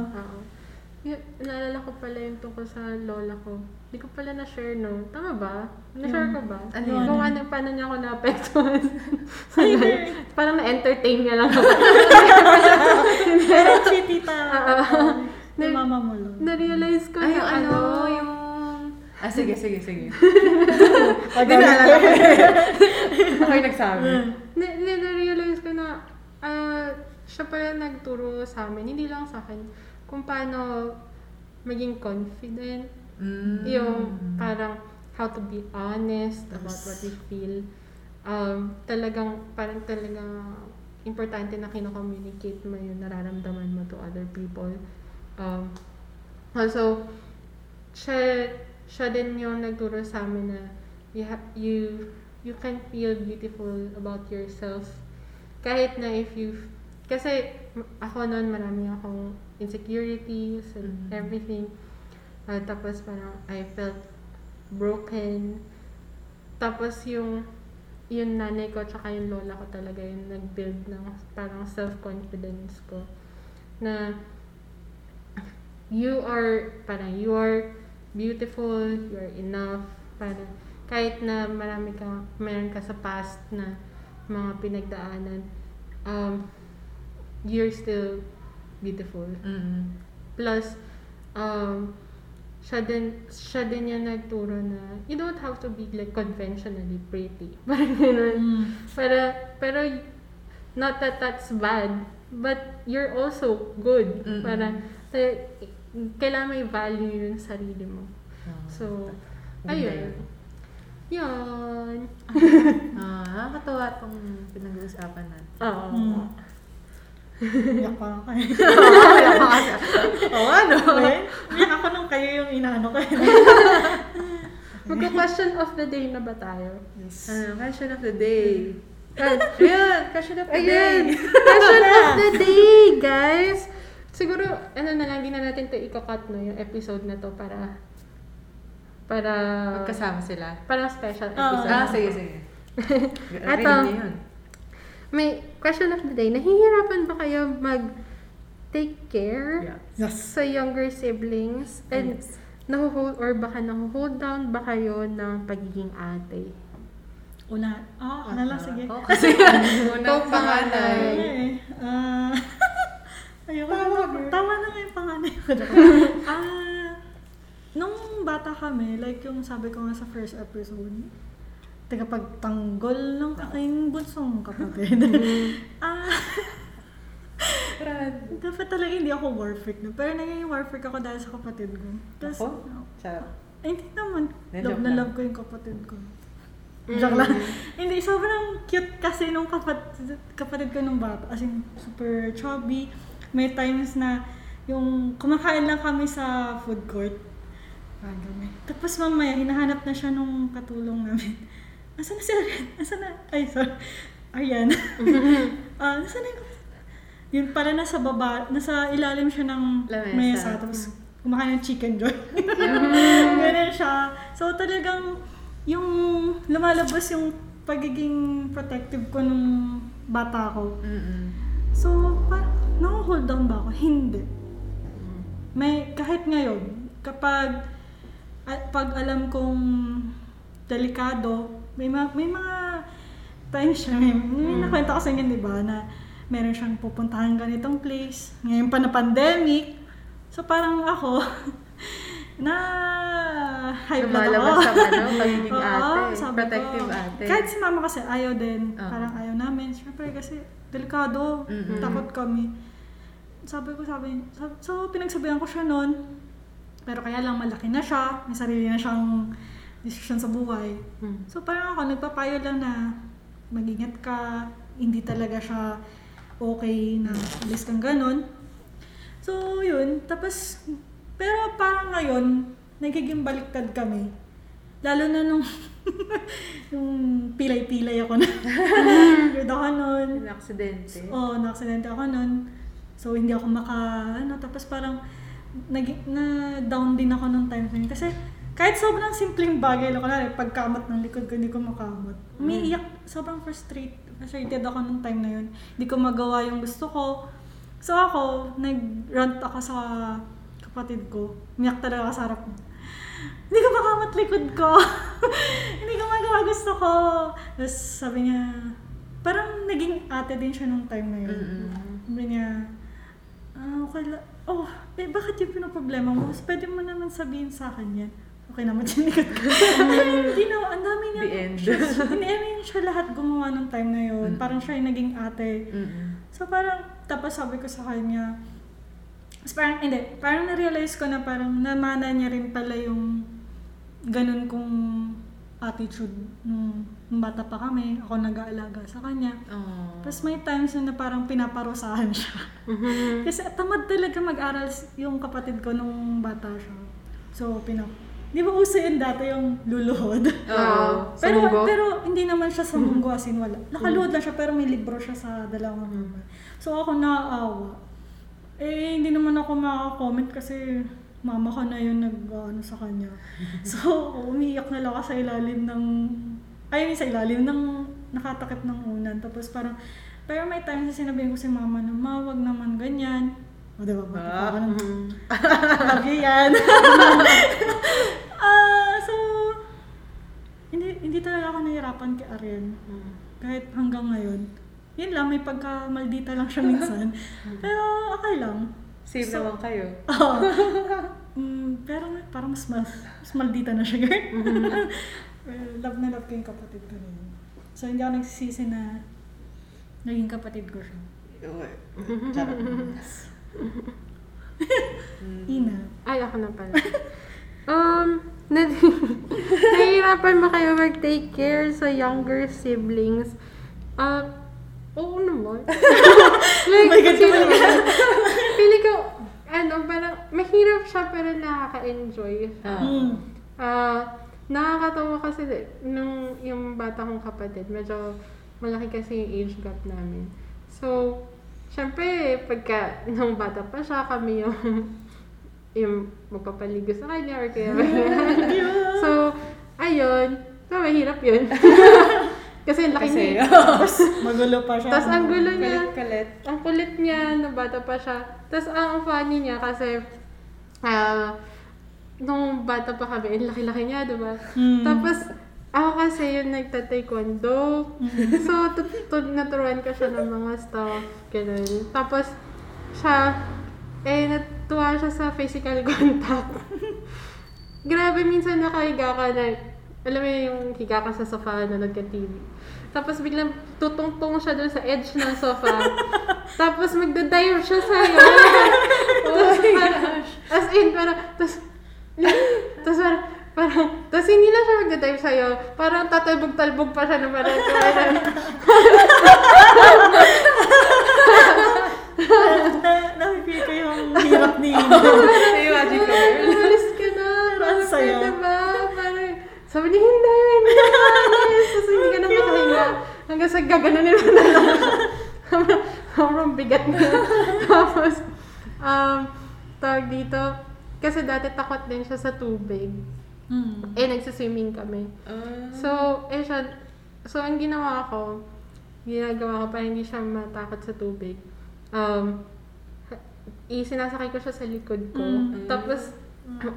Naalala ko pala yung tungkol sa lola ko. Hindi ko pala na-share, no? Tama ba? Na-share ka ba? Kung ano, paano niya ako na-apektuhan. Parang na-entertain niya lang. Pero si tita, yung mama mo lang. Na-realize ko yung yung... Sige. Hindi naalala ko. Ako yung nagsabi. Na-realize ko na siya pala nagturo sa amin. Hindi lang sa akin. Kung paano maging confident, yung parang how to be honest about what we feel. Talagang importante na kino-communicate mo yung nararamdaman mo to other people. Also, siya din yung nagturo sa amin na you can feel beautiful about yourself. Kahit na kasi ako noon marami akong insecurities and everything. Tapos parang I felt broken. Tapos yung nanay ko tsaka yung lola ko talaga yung nag-build ng parang self-confidence ko. Na you are beautiful, you are enough. Parang kahit na meron ka sa past na mga pinagdaanan, you're still beautiful. Mm-hmm. Plus, siya din yung nagturo na you don't have to be like conventionally pretty. Parang gano'n. Pero, not that that's bad, but you're also good. Mm-hmm. Parang, kailangan may value yung sarili mo. Oh. So, ayun. Yun. Nakakatawa itong pinag-uusapan natin. Oo. Iyak pa lang kayo. Oo, ano? Iyak ako nung kayo yung inaano kayo. Magka-question of the day na ba tayo? Yes. Question of the day. Ayun, question of the day. Question of the day, guys. Siguro, ano na lang, di na natin ito i-cut no, yung episode na to para magkasama sila. Para special episode. Sige. Ito, may question of the day. Nahihirapan ba kayo mag-take care sa younger siblings? And nahuhold down ba kayo ng pagiging ate? Una. Ano lang, sige. Kasi unang panganay. Ayoko na. Tama na nga yung panganay ko. Nung bata kami, like yung sabi ko nga sa first episode, tagapagtanggol ng aking bunsong kapatid. Dapat talaga hindi ako war freak na. Pero naging war freak ako dahil sa kapatid ko. Tapos, ako? Sarap. Hindi naman. Love na love ko yung kapatid ko. Joke lang. Hindi, sobrang cute kasi nung kapatid ko nung bata. As in, super chubby. May times na yung kumakain lang kami sa food court. Tapos mamaya, hinahanap na siya nung katulong namin. Asan na si Arian? Asan na? Ay, sorry. Arian. Asan na yung kapatid? Yun, para nasa baba, nasa ilalim siya ng mesa. Tapos kumakain ng chicken joy. Ganun siya. So talagang yung lumalabas yung pagiging protective ko nung bata ko. Mm-mm. So, naku-hold down ba ako? Hindi. Kahit ngayon, kapag pag alam kong delikado, may mga times siya, may nakwenta ko sa inyo, di ba, na meron siyang pupuntahan ganitong place, ngayon pa na pandemic, so parang ako, na hype na ako. Lumalabas sa pagiging ate, protective ate. Kahit si mama kasi ayaw din, parang ayaw namin, syempre kasi delikado, takot kami. Sabi ko, so pinagsabihan ko siya noon, pero kaya lang malaki na siya, may sarili na siyang decision sa buhay. So parang ako, nagpapayo lang na mag-ingat ka, hindi talaga siya okay na alis kang ganun. So yun, tapos, pero parang ngayon, nagiging baliktad kami. Lalo na nung yung pilay-pilay ako na. Weird ako nun. Na-aksidente. Oo, na-aksidente ako nun. So hindi ako tapos parang, na-down din ako nung time na yun. Kasi kahit sobrang simpleng bagay lang, kunwari, pagkamot ng likod ko, hindi ko makamot. Umiiyak, sobrang frustrated ako nung time na yun. Hindi ko magawa yung gusto ko. So ako, nag-rant ako sa kapatid ko. Umiyak talaga sa harap niya. Hindi ko makamot likod ko. Hindi ko magawa gusto ko. Tapos sabi niya, parang naging ate din siya nung time na yun. Sabi niya, okay lang. Bakit yung pinoproblema mo? Pwede mo naman sabihin sa akin yan. Okay naman, tinikot ko. Ang dami niya. The end. Siya lahat gumawa nung time na yun. Parang siya yung naging ate. Mm-hmm. So parang, tapos sabi ko sa kanya, parang na-realize ko na parang namana niya rin pala yung ganun kong attitude nung bata pa kami, ako nag-aalaga sa kanya. Tapos may times na parang pinaparusahan siya. Kasi tamad talaga mag-aral yung kapatid ko nung bata siya. So, di ba uso yun dati yung luluhod? Pero hindi naman siya sa munggo, as in wala. Nakaluhod lang siya pero may libro siya sa dalawang number. So, ako naaawa. Hindi naman ako makakomment kasi mama ko na yun nag-ano sa kanya. So, umiiyak na lang ako sa ilalim ng nakatakip ng unan. Tapos parang, pero may time na sinabihin ko si mama na, ma, wag naman ganyan. O, diba? Lagi yan. So, hindi talaga ako nahihirapan kay Arian. Kahit hanggang ngayon. Yun lang, may pagkamaldita lang siya minsan. Pero okay lang. Save so, naman kayo. Oo. Pero parang mas maldita na siya, girl. Love na love ko yung kapatid ko rin. So hindi ako nagsisisi na naging kapatid ko siya. Okay. Charot. Ina. Ay, ako na pala. Nahihirapan ba kayo mag-take care sa younger siblings? Oo naman. Like, oh my God, pili ko, parang mahirap siya pero nakaka-enjoy siya. Nakakatawa kasi nung yung bata kong kapatid, medyo malaki kasi yung age gap namin. So, syempre, pagka nung bata pa siya, kami yung magpapaligo sa kanya or kaya So, ayun. So, mahirap yun. Kasi ang laki niya. Magulo pa siya. Tapos ang gulo niya. Kulit. Ang kulit niya, nung bata pa siya. Tapos ang funny niya kasi nung bata pa kami, ang laki-laki niya, diba? Mm. Tapos ako kasi yung nagta-taekwondo. So, naturuan ko siya ng mga stuff. Ganun. Tapos siya, natuwa siya sa physical contact. Grabe, minsan nakahiga ka na, alam mo yung higa ka sa sofa, nanood ka TV. Tapos biglang tutungtong siya doon sa edge ng sofa. Tapos magda-dive siya sa'yo. Oh my gosh. As in, parang, hindi lang siya magda-dive sa'yo. Parang tatalbog-talbog pa siya naman. Nakikita yung hirap ni Magic Girl. Alis ka na. Parang sa'yo. Diba? Parang, sabi niya, hindi. Kasi hindi ka na makahinga. Hanggang sa gaganunin mo na lang. Sobrang bigat na. Tapos, tawag dito, kasi dati takot din siya sa tubig. Nagsiswimming kami. So ang ginagawa ko para hindi siya matakot sa tubig. Isinasakay ko siya sa likod ko. Tapos,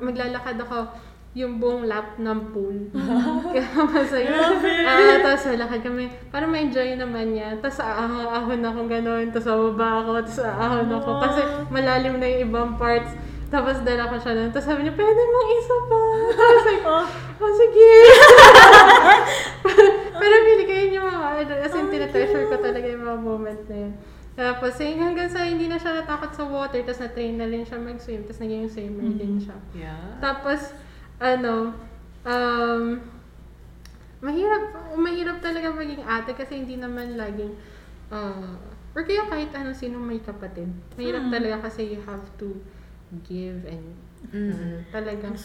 maglalakad ako yung buong lap ng pool. Kaya masaya. Tapos malakad kami. Para ma-enjoy naman niya. Tapos aahon akong gano'n. Tapos bababa ako. Tapos aahon ako. Kasi malalim na yung ibang parts. Tapos dala ko siya doon. Tapos sabi niya, pwede mong isa pa. Tapos like, oh sige. Pero pinikayin yung mga, as in, tinatreasure ko talaga yung mga moment na yun. Tapos hanggang sa hindi na siya natakot sa water. Tapos na-train na rin siya mag-swim. Tapos naging swimmer din siya. Yeah. Tapos, mahirap talaga maging ate kasi hindi naman laging, or kaya kahit sino may kapatid. Mahirap talaga kasi you have to give and talagang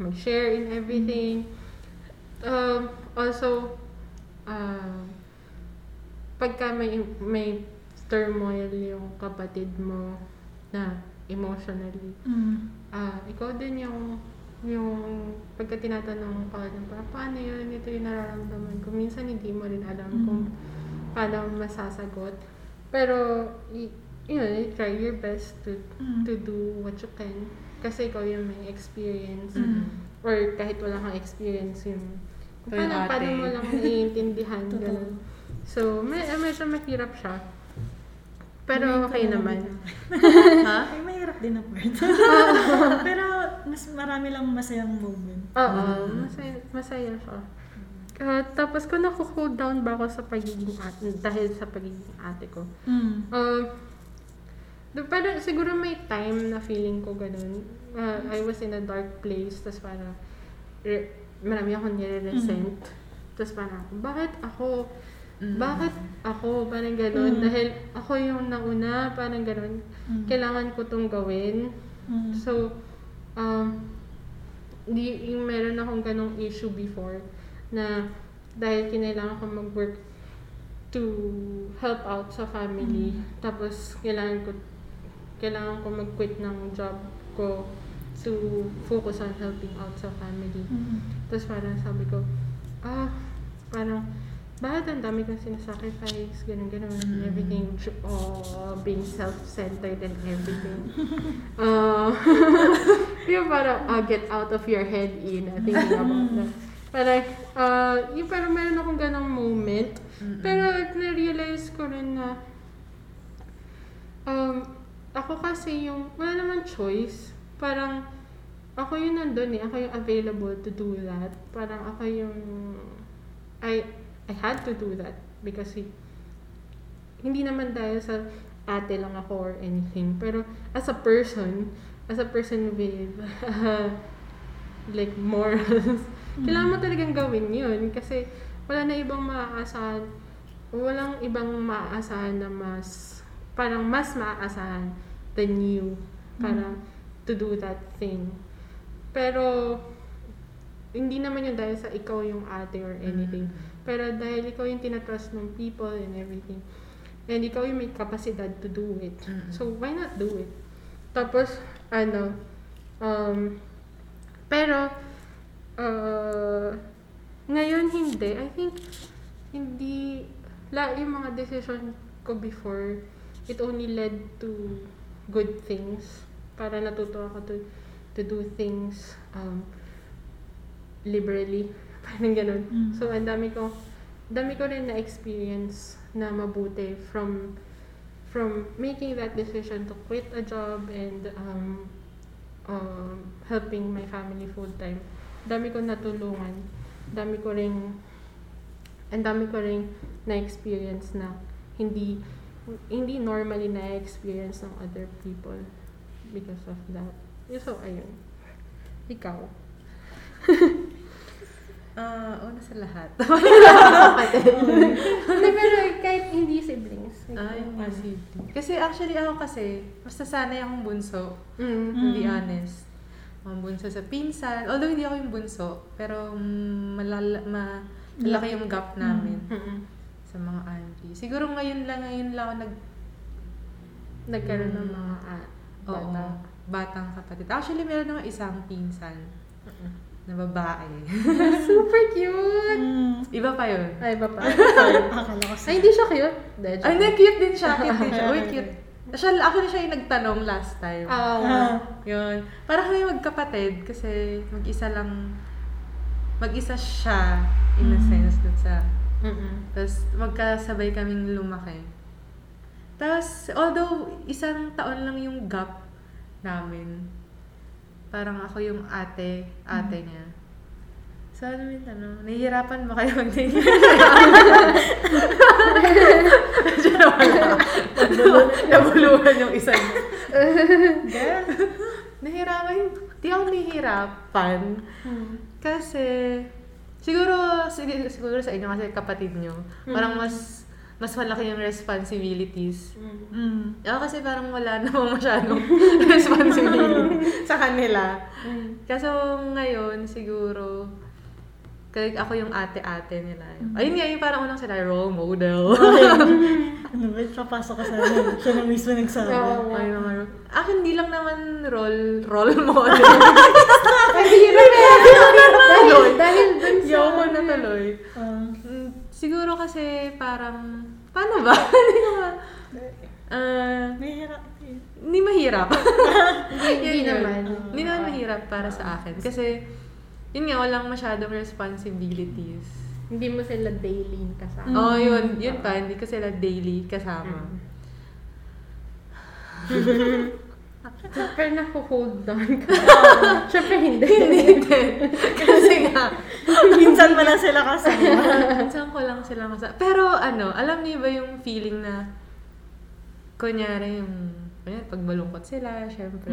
mag-share in everything. Also, pagka may turmoil yung kapatid mo na emotionally, ikaw din yung pagka tinatanong ka lang, paano yun, ito yung nararamdaman ko. Minsan hindi mo rin alam kung paano masasagot. Pero, you try your best to do what you can. Kasi ikaw yung may experience. Or kahit wala kang experience, yung paano mo lang naiintindihan. So, medyo mahirap siya. Pero okay naman. Ay, mahirap din na part. Pero mas marami lang masayang moment. Oo, masaya siya. Tapos ko naku-cool down ba ako sa pagiging ate, dahil sa pagiging ate ko. Pero siguro may time na feeling ko ganun. I was in a dark place, tapos parang marami akong nire-resent. Tapos parang, bakit ako? Parang gano'n. Dahil ako yung nauna, parang gano'n. Kailangan ko itong gawin. So, meron akong gano'ng issue before na dahil kailangan ko mag-work to help out sa family. Tapos, kailangan ko mag-quit ng job ko to focus on helping out sa family. Tapos parang sabi ko, parang bakit ang dami kong sinasacrifice, ganun, everything, being self-centered and everything. Yung parang, get out of your head, Ina, thinking about that. Parang, pero meron akong ganong moment. Mm-mm. Pero na-realize ko rin na ako kasi yung, wala naman choice. Parang, ako yung nandun eh. Ako yung available to do that. Parang ako yung, I had to do that. Because hindi naman dahil sa ate lang ako or anything. Pero as a person with like morals, mm-hmm. kailangan mo talagang gawin yun. Kasi walang ibang maaasahan na mas maaasahan than you. Parang to do that thing. Pero hindi naman yun dahil sa ikaw yung ate or anything. Mm-hmm. Pero dahil ikaw yung tinatrust ng people and everything. And ikaw yung may kapasidad to do it. Mm-hmm. So, why not do it? Tapos, pero, ngayon hindi. I think, hindi, yung mga decision ko before, it only led to good things. Para natuto ako to do things liberally. Parang ganun. Mm-hmm. So, ang dami ko rin na-experience na mabuti from making that decision to quit a job and helping my family full-time. Dami ko natulungan. Dami ko ring na-experience na hindi normally na-experience ng other people because of that. So, ayun. Ikaw. Una sa lahat. Pero kahit hindi siblings. Siblings. Kasi actually ako mas nasanay akong bunso. Mm-hmm. To be honest. Ang bunso sa pinsan. Although hindi ako yung bunso, pero malaki yung gap namin. Mm-hmm. Sa mga auntie. Siguro ngayon lang ako nagkaroon ng mga batang kapatid. Actually, meron akong isang pinsan. Mm-hmm. Na babae. Super cute! Iba pa yun. Iba pa. Ay, hindi siya cute. Ay, cute din siya. Uy, cute. Actually, siya yung nagtanong last time. Yun. Parang kami magkapatid kasi mag-isa siya in a sense dun sa... Tapos, magkasabay kaming lumaki. Tapos, although isang taon lang yung gap namin, parang ako yung ate niya. So, ano yung tanong? Nahihirapan ba kayo mag-dating? Nabuluhan yung isa niya. Yes. Di ako nahihirapan. Kasi, siguro sa inyo kasi kapatid niyo, parang mas malaki yung responsibilities. Ako kasi parang wala namang masyadong responsibility sa kanila. Kaso ngayon, siguro, kahit ako yung ate-ate nila. Ayun nga, yung parang unang sila, role model. Ano ba? Papasok ka sa amin. Siya na mismo nagsabi. Akin, hindi lang naman role model. Dahil yoko na tuloy. Siguro kasi parang, paano ba? Hindi mahirap. Hindi naman mahirap para sa akin. Kasi, yun nga, walang masyadong responsibilities. Hindi mo sila daily kasama. Oo, yun pa. Hindi ko sila daily kasama. Siyempre naku-hold down ka. Siyempre hindi. Kasi nga, minsan mo lang sila kasama. Minsan ko lang sila kasama. Pero alam niyo ba yung feeling na, kunyari pag malungkot sila, siyempre.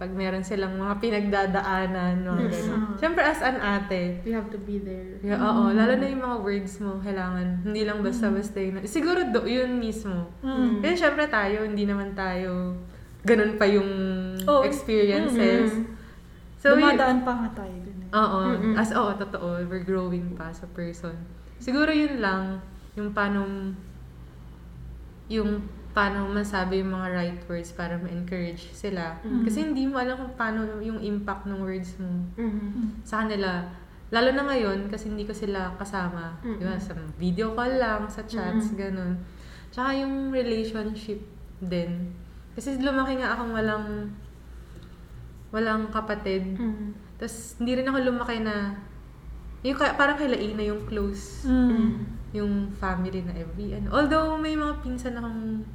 Pag meron silang mga pinagdadaanan. Siyempre as an ate. You have to be there. Yeah, oo. Lalo na yung mga words mo, kailangan. Hindi lang basta-basta yun. Siguro yun mismo. Kaya siyempre tayo, hindi naman tayo ganun pa yung experiences. So, dumadaan pa nga tayo. Oo. Totoo. We're growing pa sa person. Siguro yun lang, yung paano masabi yung mga right words para ma-encourage sila. Kasi hindi mo alam kung paano yung impact ng words mo sa kanila. Lalo na ngayon, kasi hindi ko sila kasama. Diba? Sa video call lang, sa chats, ganun. Tsaka yung relationship din. Kasi lumaki nga akong walang kapatid. Tapos hindi rin ako lumaki na Yung parang kailain na yung close. Yung family na every ano. Although may mga pinsan akong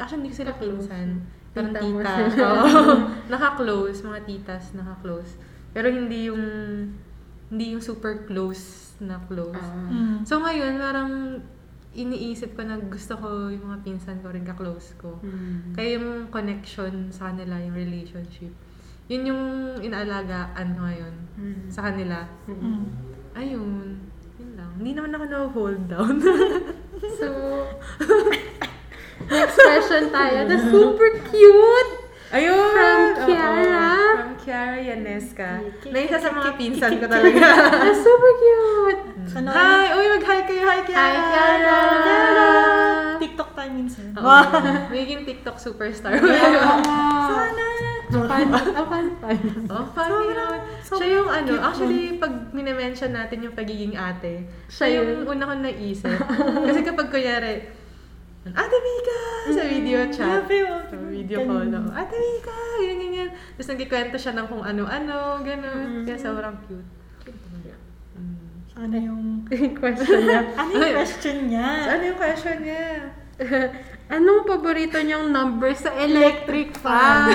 actually hindi ko sila pinsan. Parang tita. Naka-close. Mga titas naka-close. Pero hindi yung super close na close. So ngayon parang iniisip ko na gusto ko yung mga pinsan ko rin ka-close ko. Kaya yung connection sa kanila, yung relationship. Yun yung inaalagaan ko ngayon sa kanila. Ayun. Yun lang. Hindi naman ako na-hold down. So, next question tayo. That's super cute! Ayun! From Kiara. Oh, from Kiara Yanesca. Naisa sa mga pinsan ko talaga. That's super cute! Hi! Uy, mag-hi kayo! Hi, Kiara! Hi, Kiara! TikTok tayo minsan. Magiging TikTok superstar. Sana! Pan. Siya yung ano, actually, pag minimension natin yung pagiging ate, siya yung una kong naisip. Kasi kapag kunyari, Ate Mika! Sa video chat. Sa video call ako. Ate Mika! Ganyan. Tapos nagkikwento siya ng kung ano-ano, gano'n. Kaya sobrang cute. Sana yung question niya. Ano yung question niya? Anong paborito niyong number sa electric fan?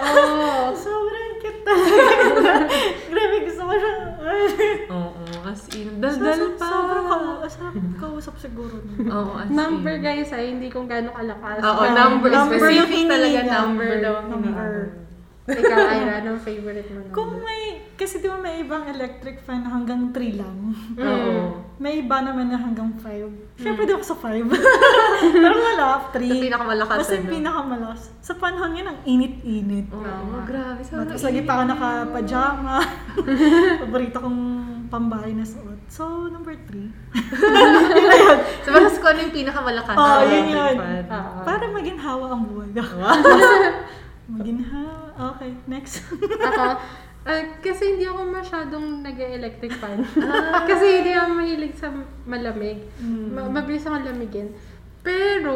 Oh, sobrang cute talaga. Grabe, gusto ko siya. Oo, as in. Dadal pa. Sobrang kausap siguro. Oo, as in. Number guys ay hindi kung gano'ng kalakas. Oo, number. Specific talaga number. Ikaw, Ira, anong favorite mo number? Kung may, kasi di ba may ibang electric fan hanggang 3 lang. Oo. May iba naman na hanggang 5. Siyempre di ako sa 5. Pero wala, 3. Sa pinakamalakas. Mas yung pinakamalakas. Sa panahon yun, ang init-init. Oo, grabe. Tapos lagi pa ako naka-pajama. Paborito kong pambahay na suot. So, number 3. Yun. So, mas ko ano yung pinakamalakas. Oo, yun. Para maginhawa ang buhay. Maginhawa. Okay, next. Ako. Kasi hindi ako masyadong nag-electric fan. Kasi hindi ako mahilig sa malamig. Mabilis akong lamigin. Pero,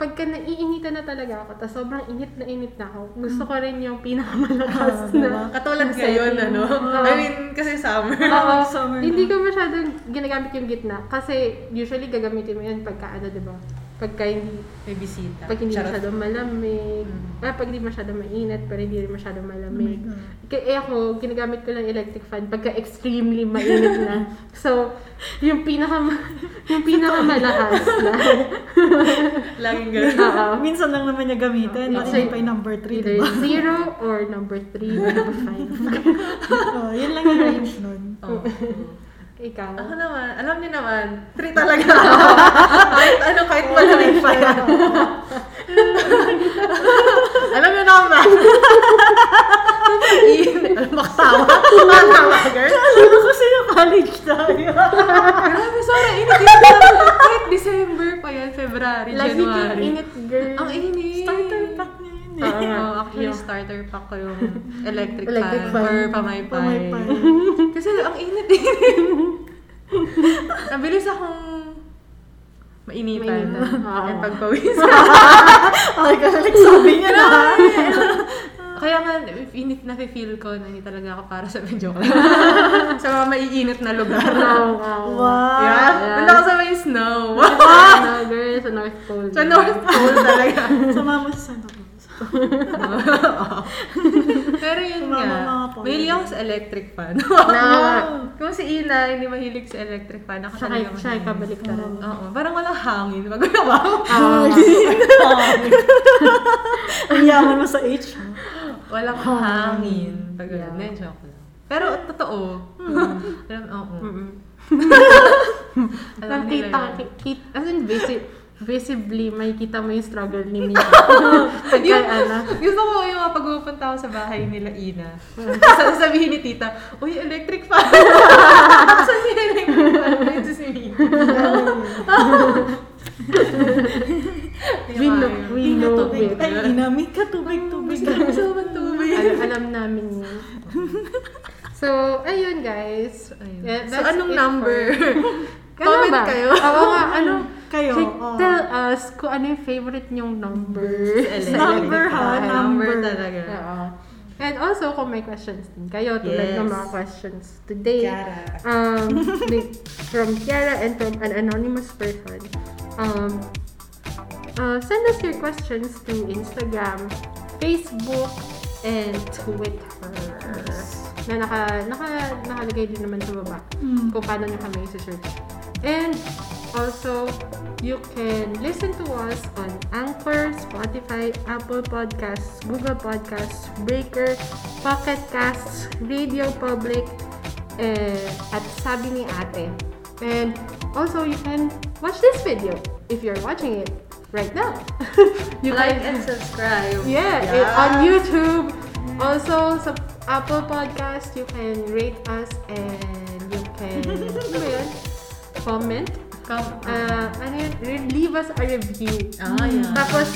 pagka naiinitan na talaga ako, tapos sobrang init na ako, gusto ko rin yung pinakamalakas na. Katulad ngayon, ano? I mean, kasi summer. Summer hindi ko masyadong ginagamit yung gitna. Kasi usually gagamitin mo yun pagka diba? Pagka hindi may bisita. Pag hindi masyadong malamig. Pag hindi masyadong mainit, pero hindi rin masyadong malamig. Kaya ako, ginagamit ko lang electric fan pagka extremely mainit na. So, yung pinakamalakas na. Laging ganun. Minsan lang naman niya gamitin. Hindi pa yung number 3, diba? 0 or number 3, number 5. Yun lang yung range nun. Ikaw? Ako naman, alam niyo naman, 3 talaga. Kahit malamig pa yan. Alam niyo naman. Alam mo kasawa? Matawa, girl. Alam mo kasi yung college tayo. Grabe, sorry, init yun. Kahit December pa yan, February, January. Lagi init, girl. Ang init. Starter pack niya yun. Actually, starter pack ko yung electric fan or pamaypay. Kasi ang init. Nabilis akong mainitan. At pagpawis. Ay, kahalik sabi niya na. Kaya nga, init na feel ko na hindi talaga ako para sa joke lang. Sa mga maiinit na lugar. Wow. Yeah. Punta ko sa may snow. Girl, sa North Pole. Sa North Pole talaga. Sa mama sa Santa Cruz. Pero yun nga, mahilig ako sa electric fan. Kung si Ina, hindi mahilig sa electric fan. Ako talaga mahilig. Siya, kabalik ka rin. Oo, parang walang hangin. Ang yaman mo sa H. Walang hangin. Pero totoo. Nakita. As in, visibly, may kita mo yung struggle ni Mika. Gusto ko yung pag pupunta ako sa bahay nila, Ina. Sasabihin ni tita, uy, electric fan! Sasabihin ni electric fan. Ito si Mika. We know it. Ay, Ina, Mika, tubig. Alam namin yun. So, ayun guys. So, anong number? Comment kayo. Kayo. Tell us kung ano yung favorite nyong number. Number talaga. And also, kung may questions din kayo, tulad ng mga questions today, from Kiara and from an anonymous person, send us your questions to Instagram, Facebook, and Twitter. Na nakalagay din naman sa baba kung paano nyo kami i-search. And also, you can listen to us on Anchor, Spotify, Apple Podcasts, Google Podcasts, Breaker, Pocket Casts, Radio Public, at Sabini Ate. And also, you can watch this video if you're watching it right now. You like can, and subscribe. On YouTube. Also, sa Apple Podcast, you can rate us and you can comment. Leave us a review. Tapos,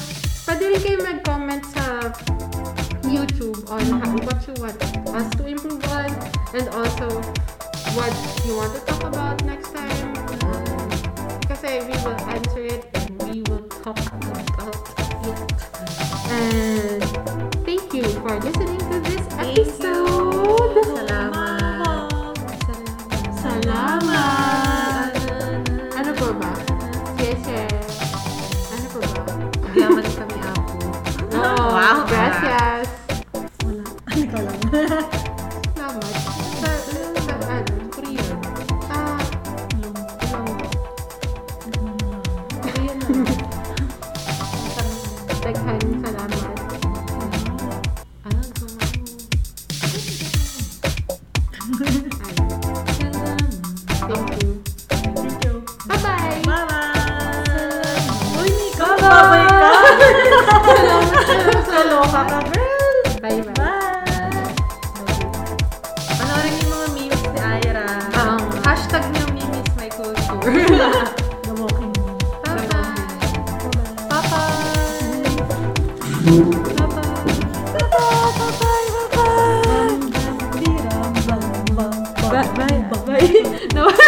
pwede rin kayo mag-comment sa YouTube on what you want us to improve on and also what you want to talk about next time. Kasi we will answer it and we will talk about it. And thank you for listening to this episode. Salamat. Wow, gracias. Wala. Hindi ko alam. Salamat. Korean. Korean lang. Taghan, salamat. Thank you. Thank you. Bye-bye. Bye-bye. Uy, Nico. Bye-bye. Bye-bye. Panorin yung mga memes ni Aira. Hashtag niyo memes my culture. Gamokin mo. Bye-bye. Bye-bye. Bye-bye. Bye-bye. Bye-bye. Bye-bye.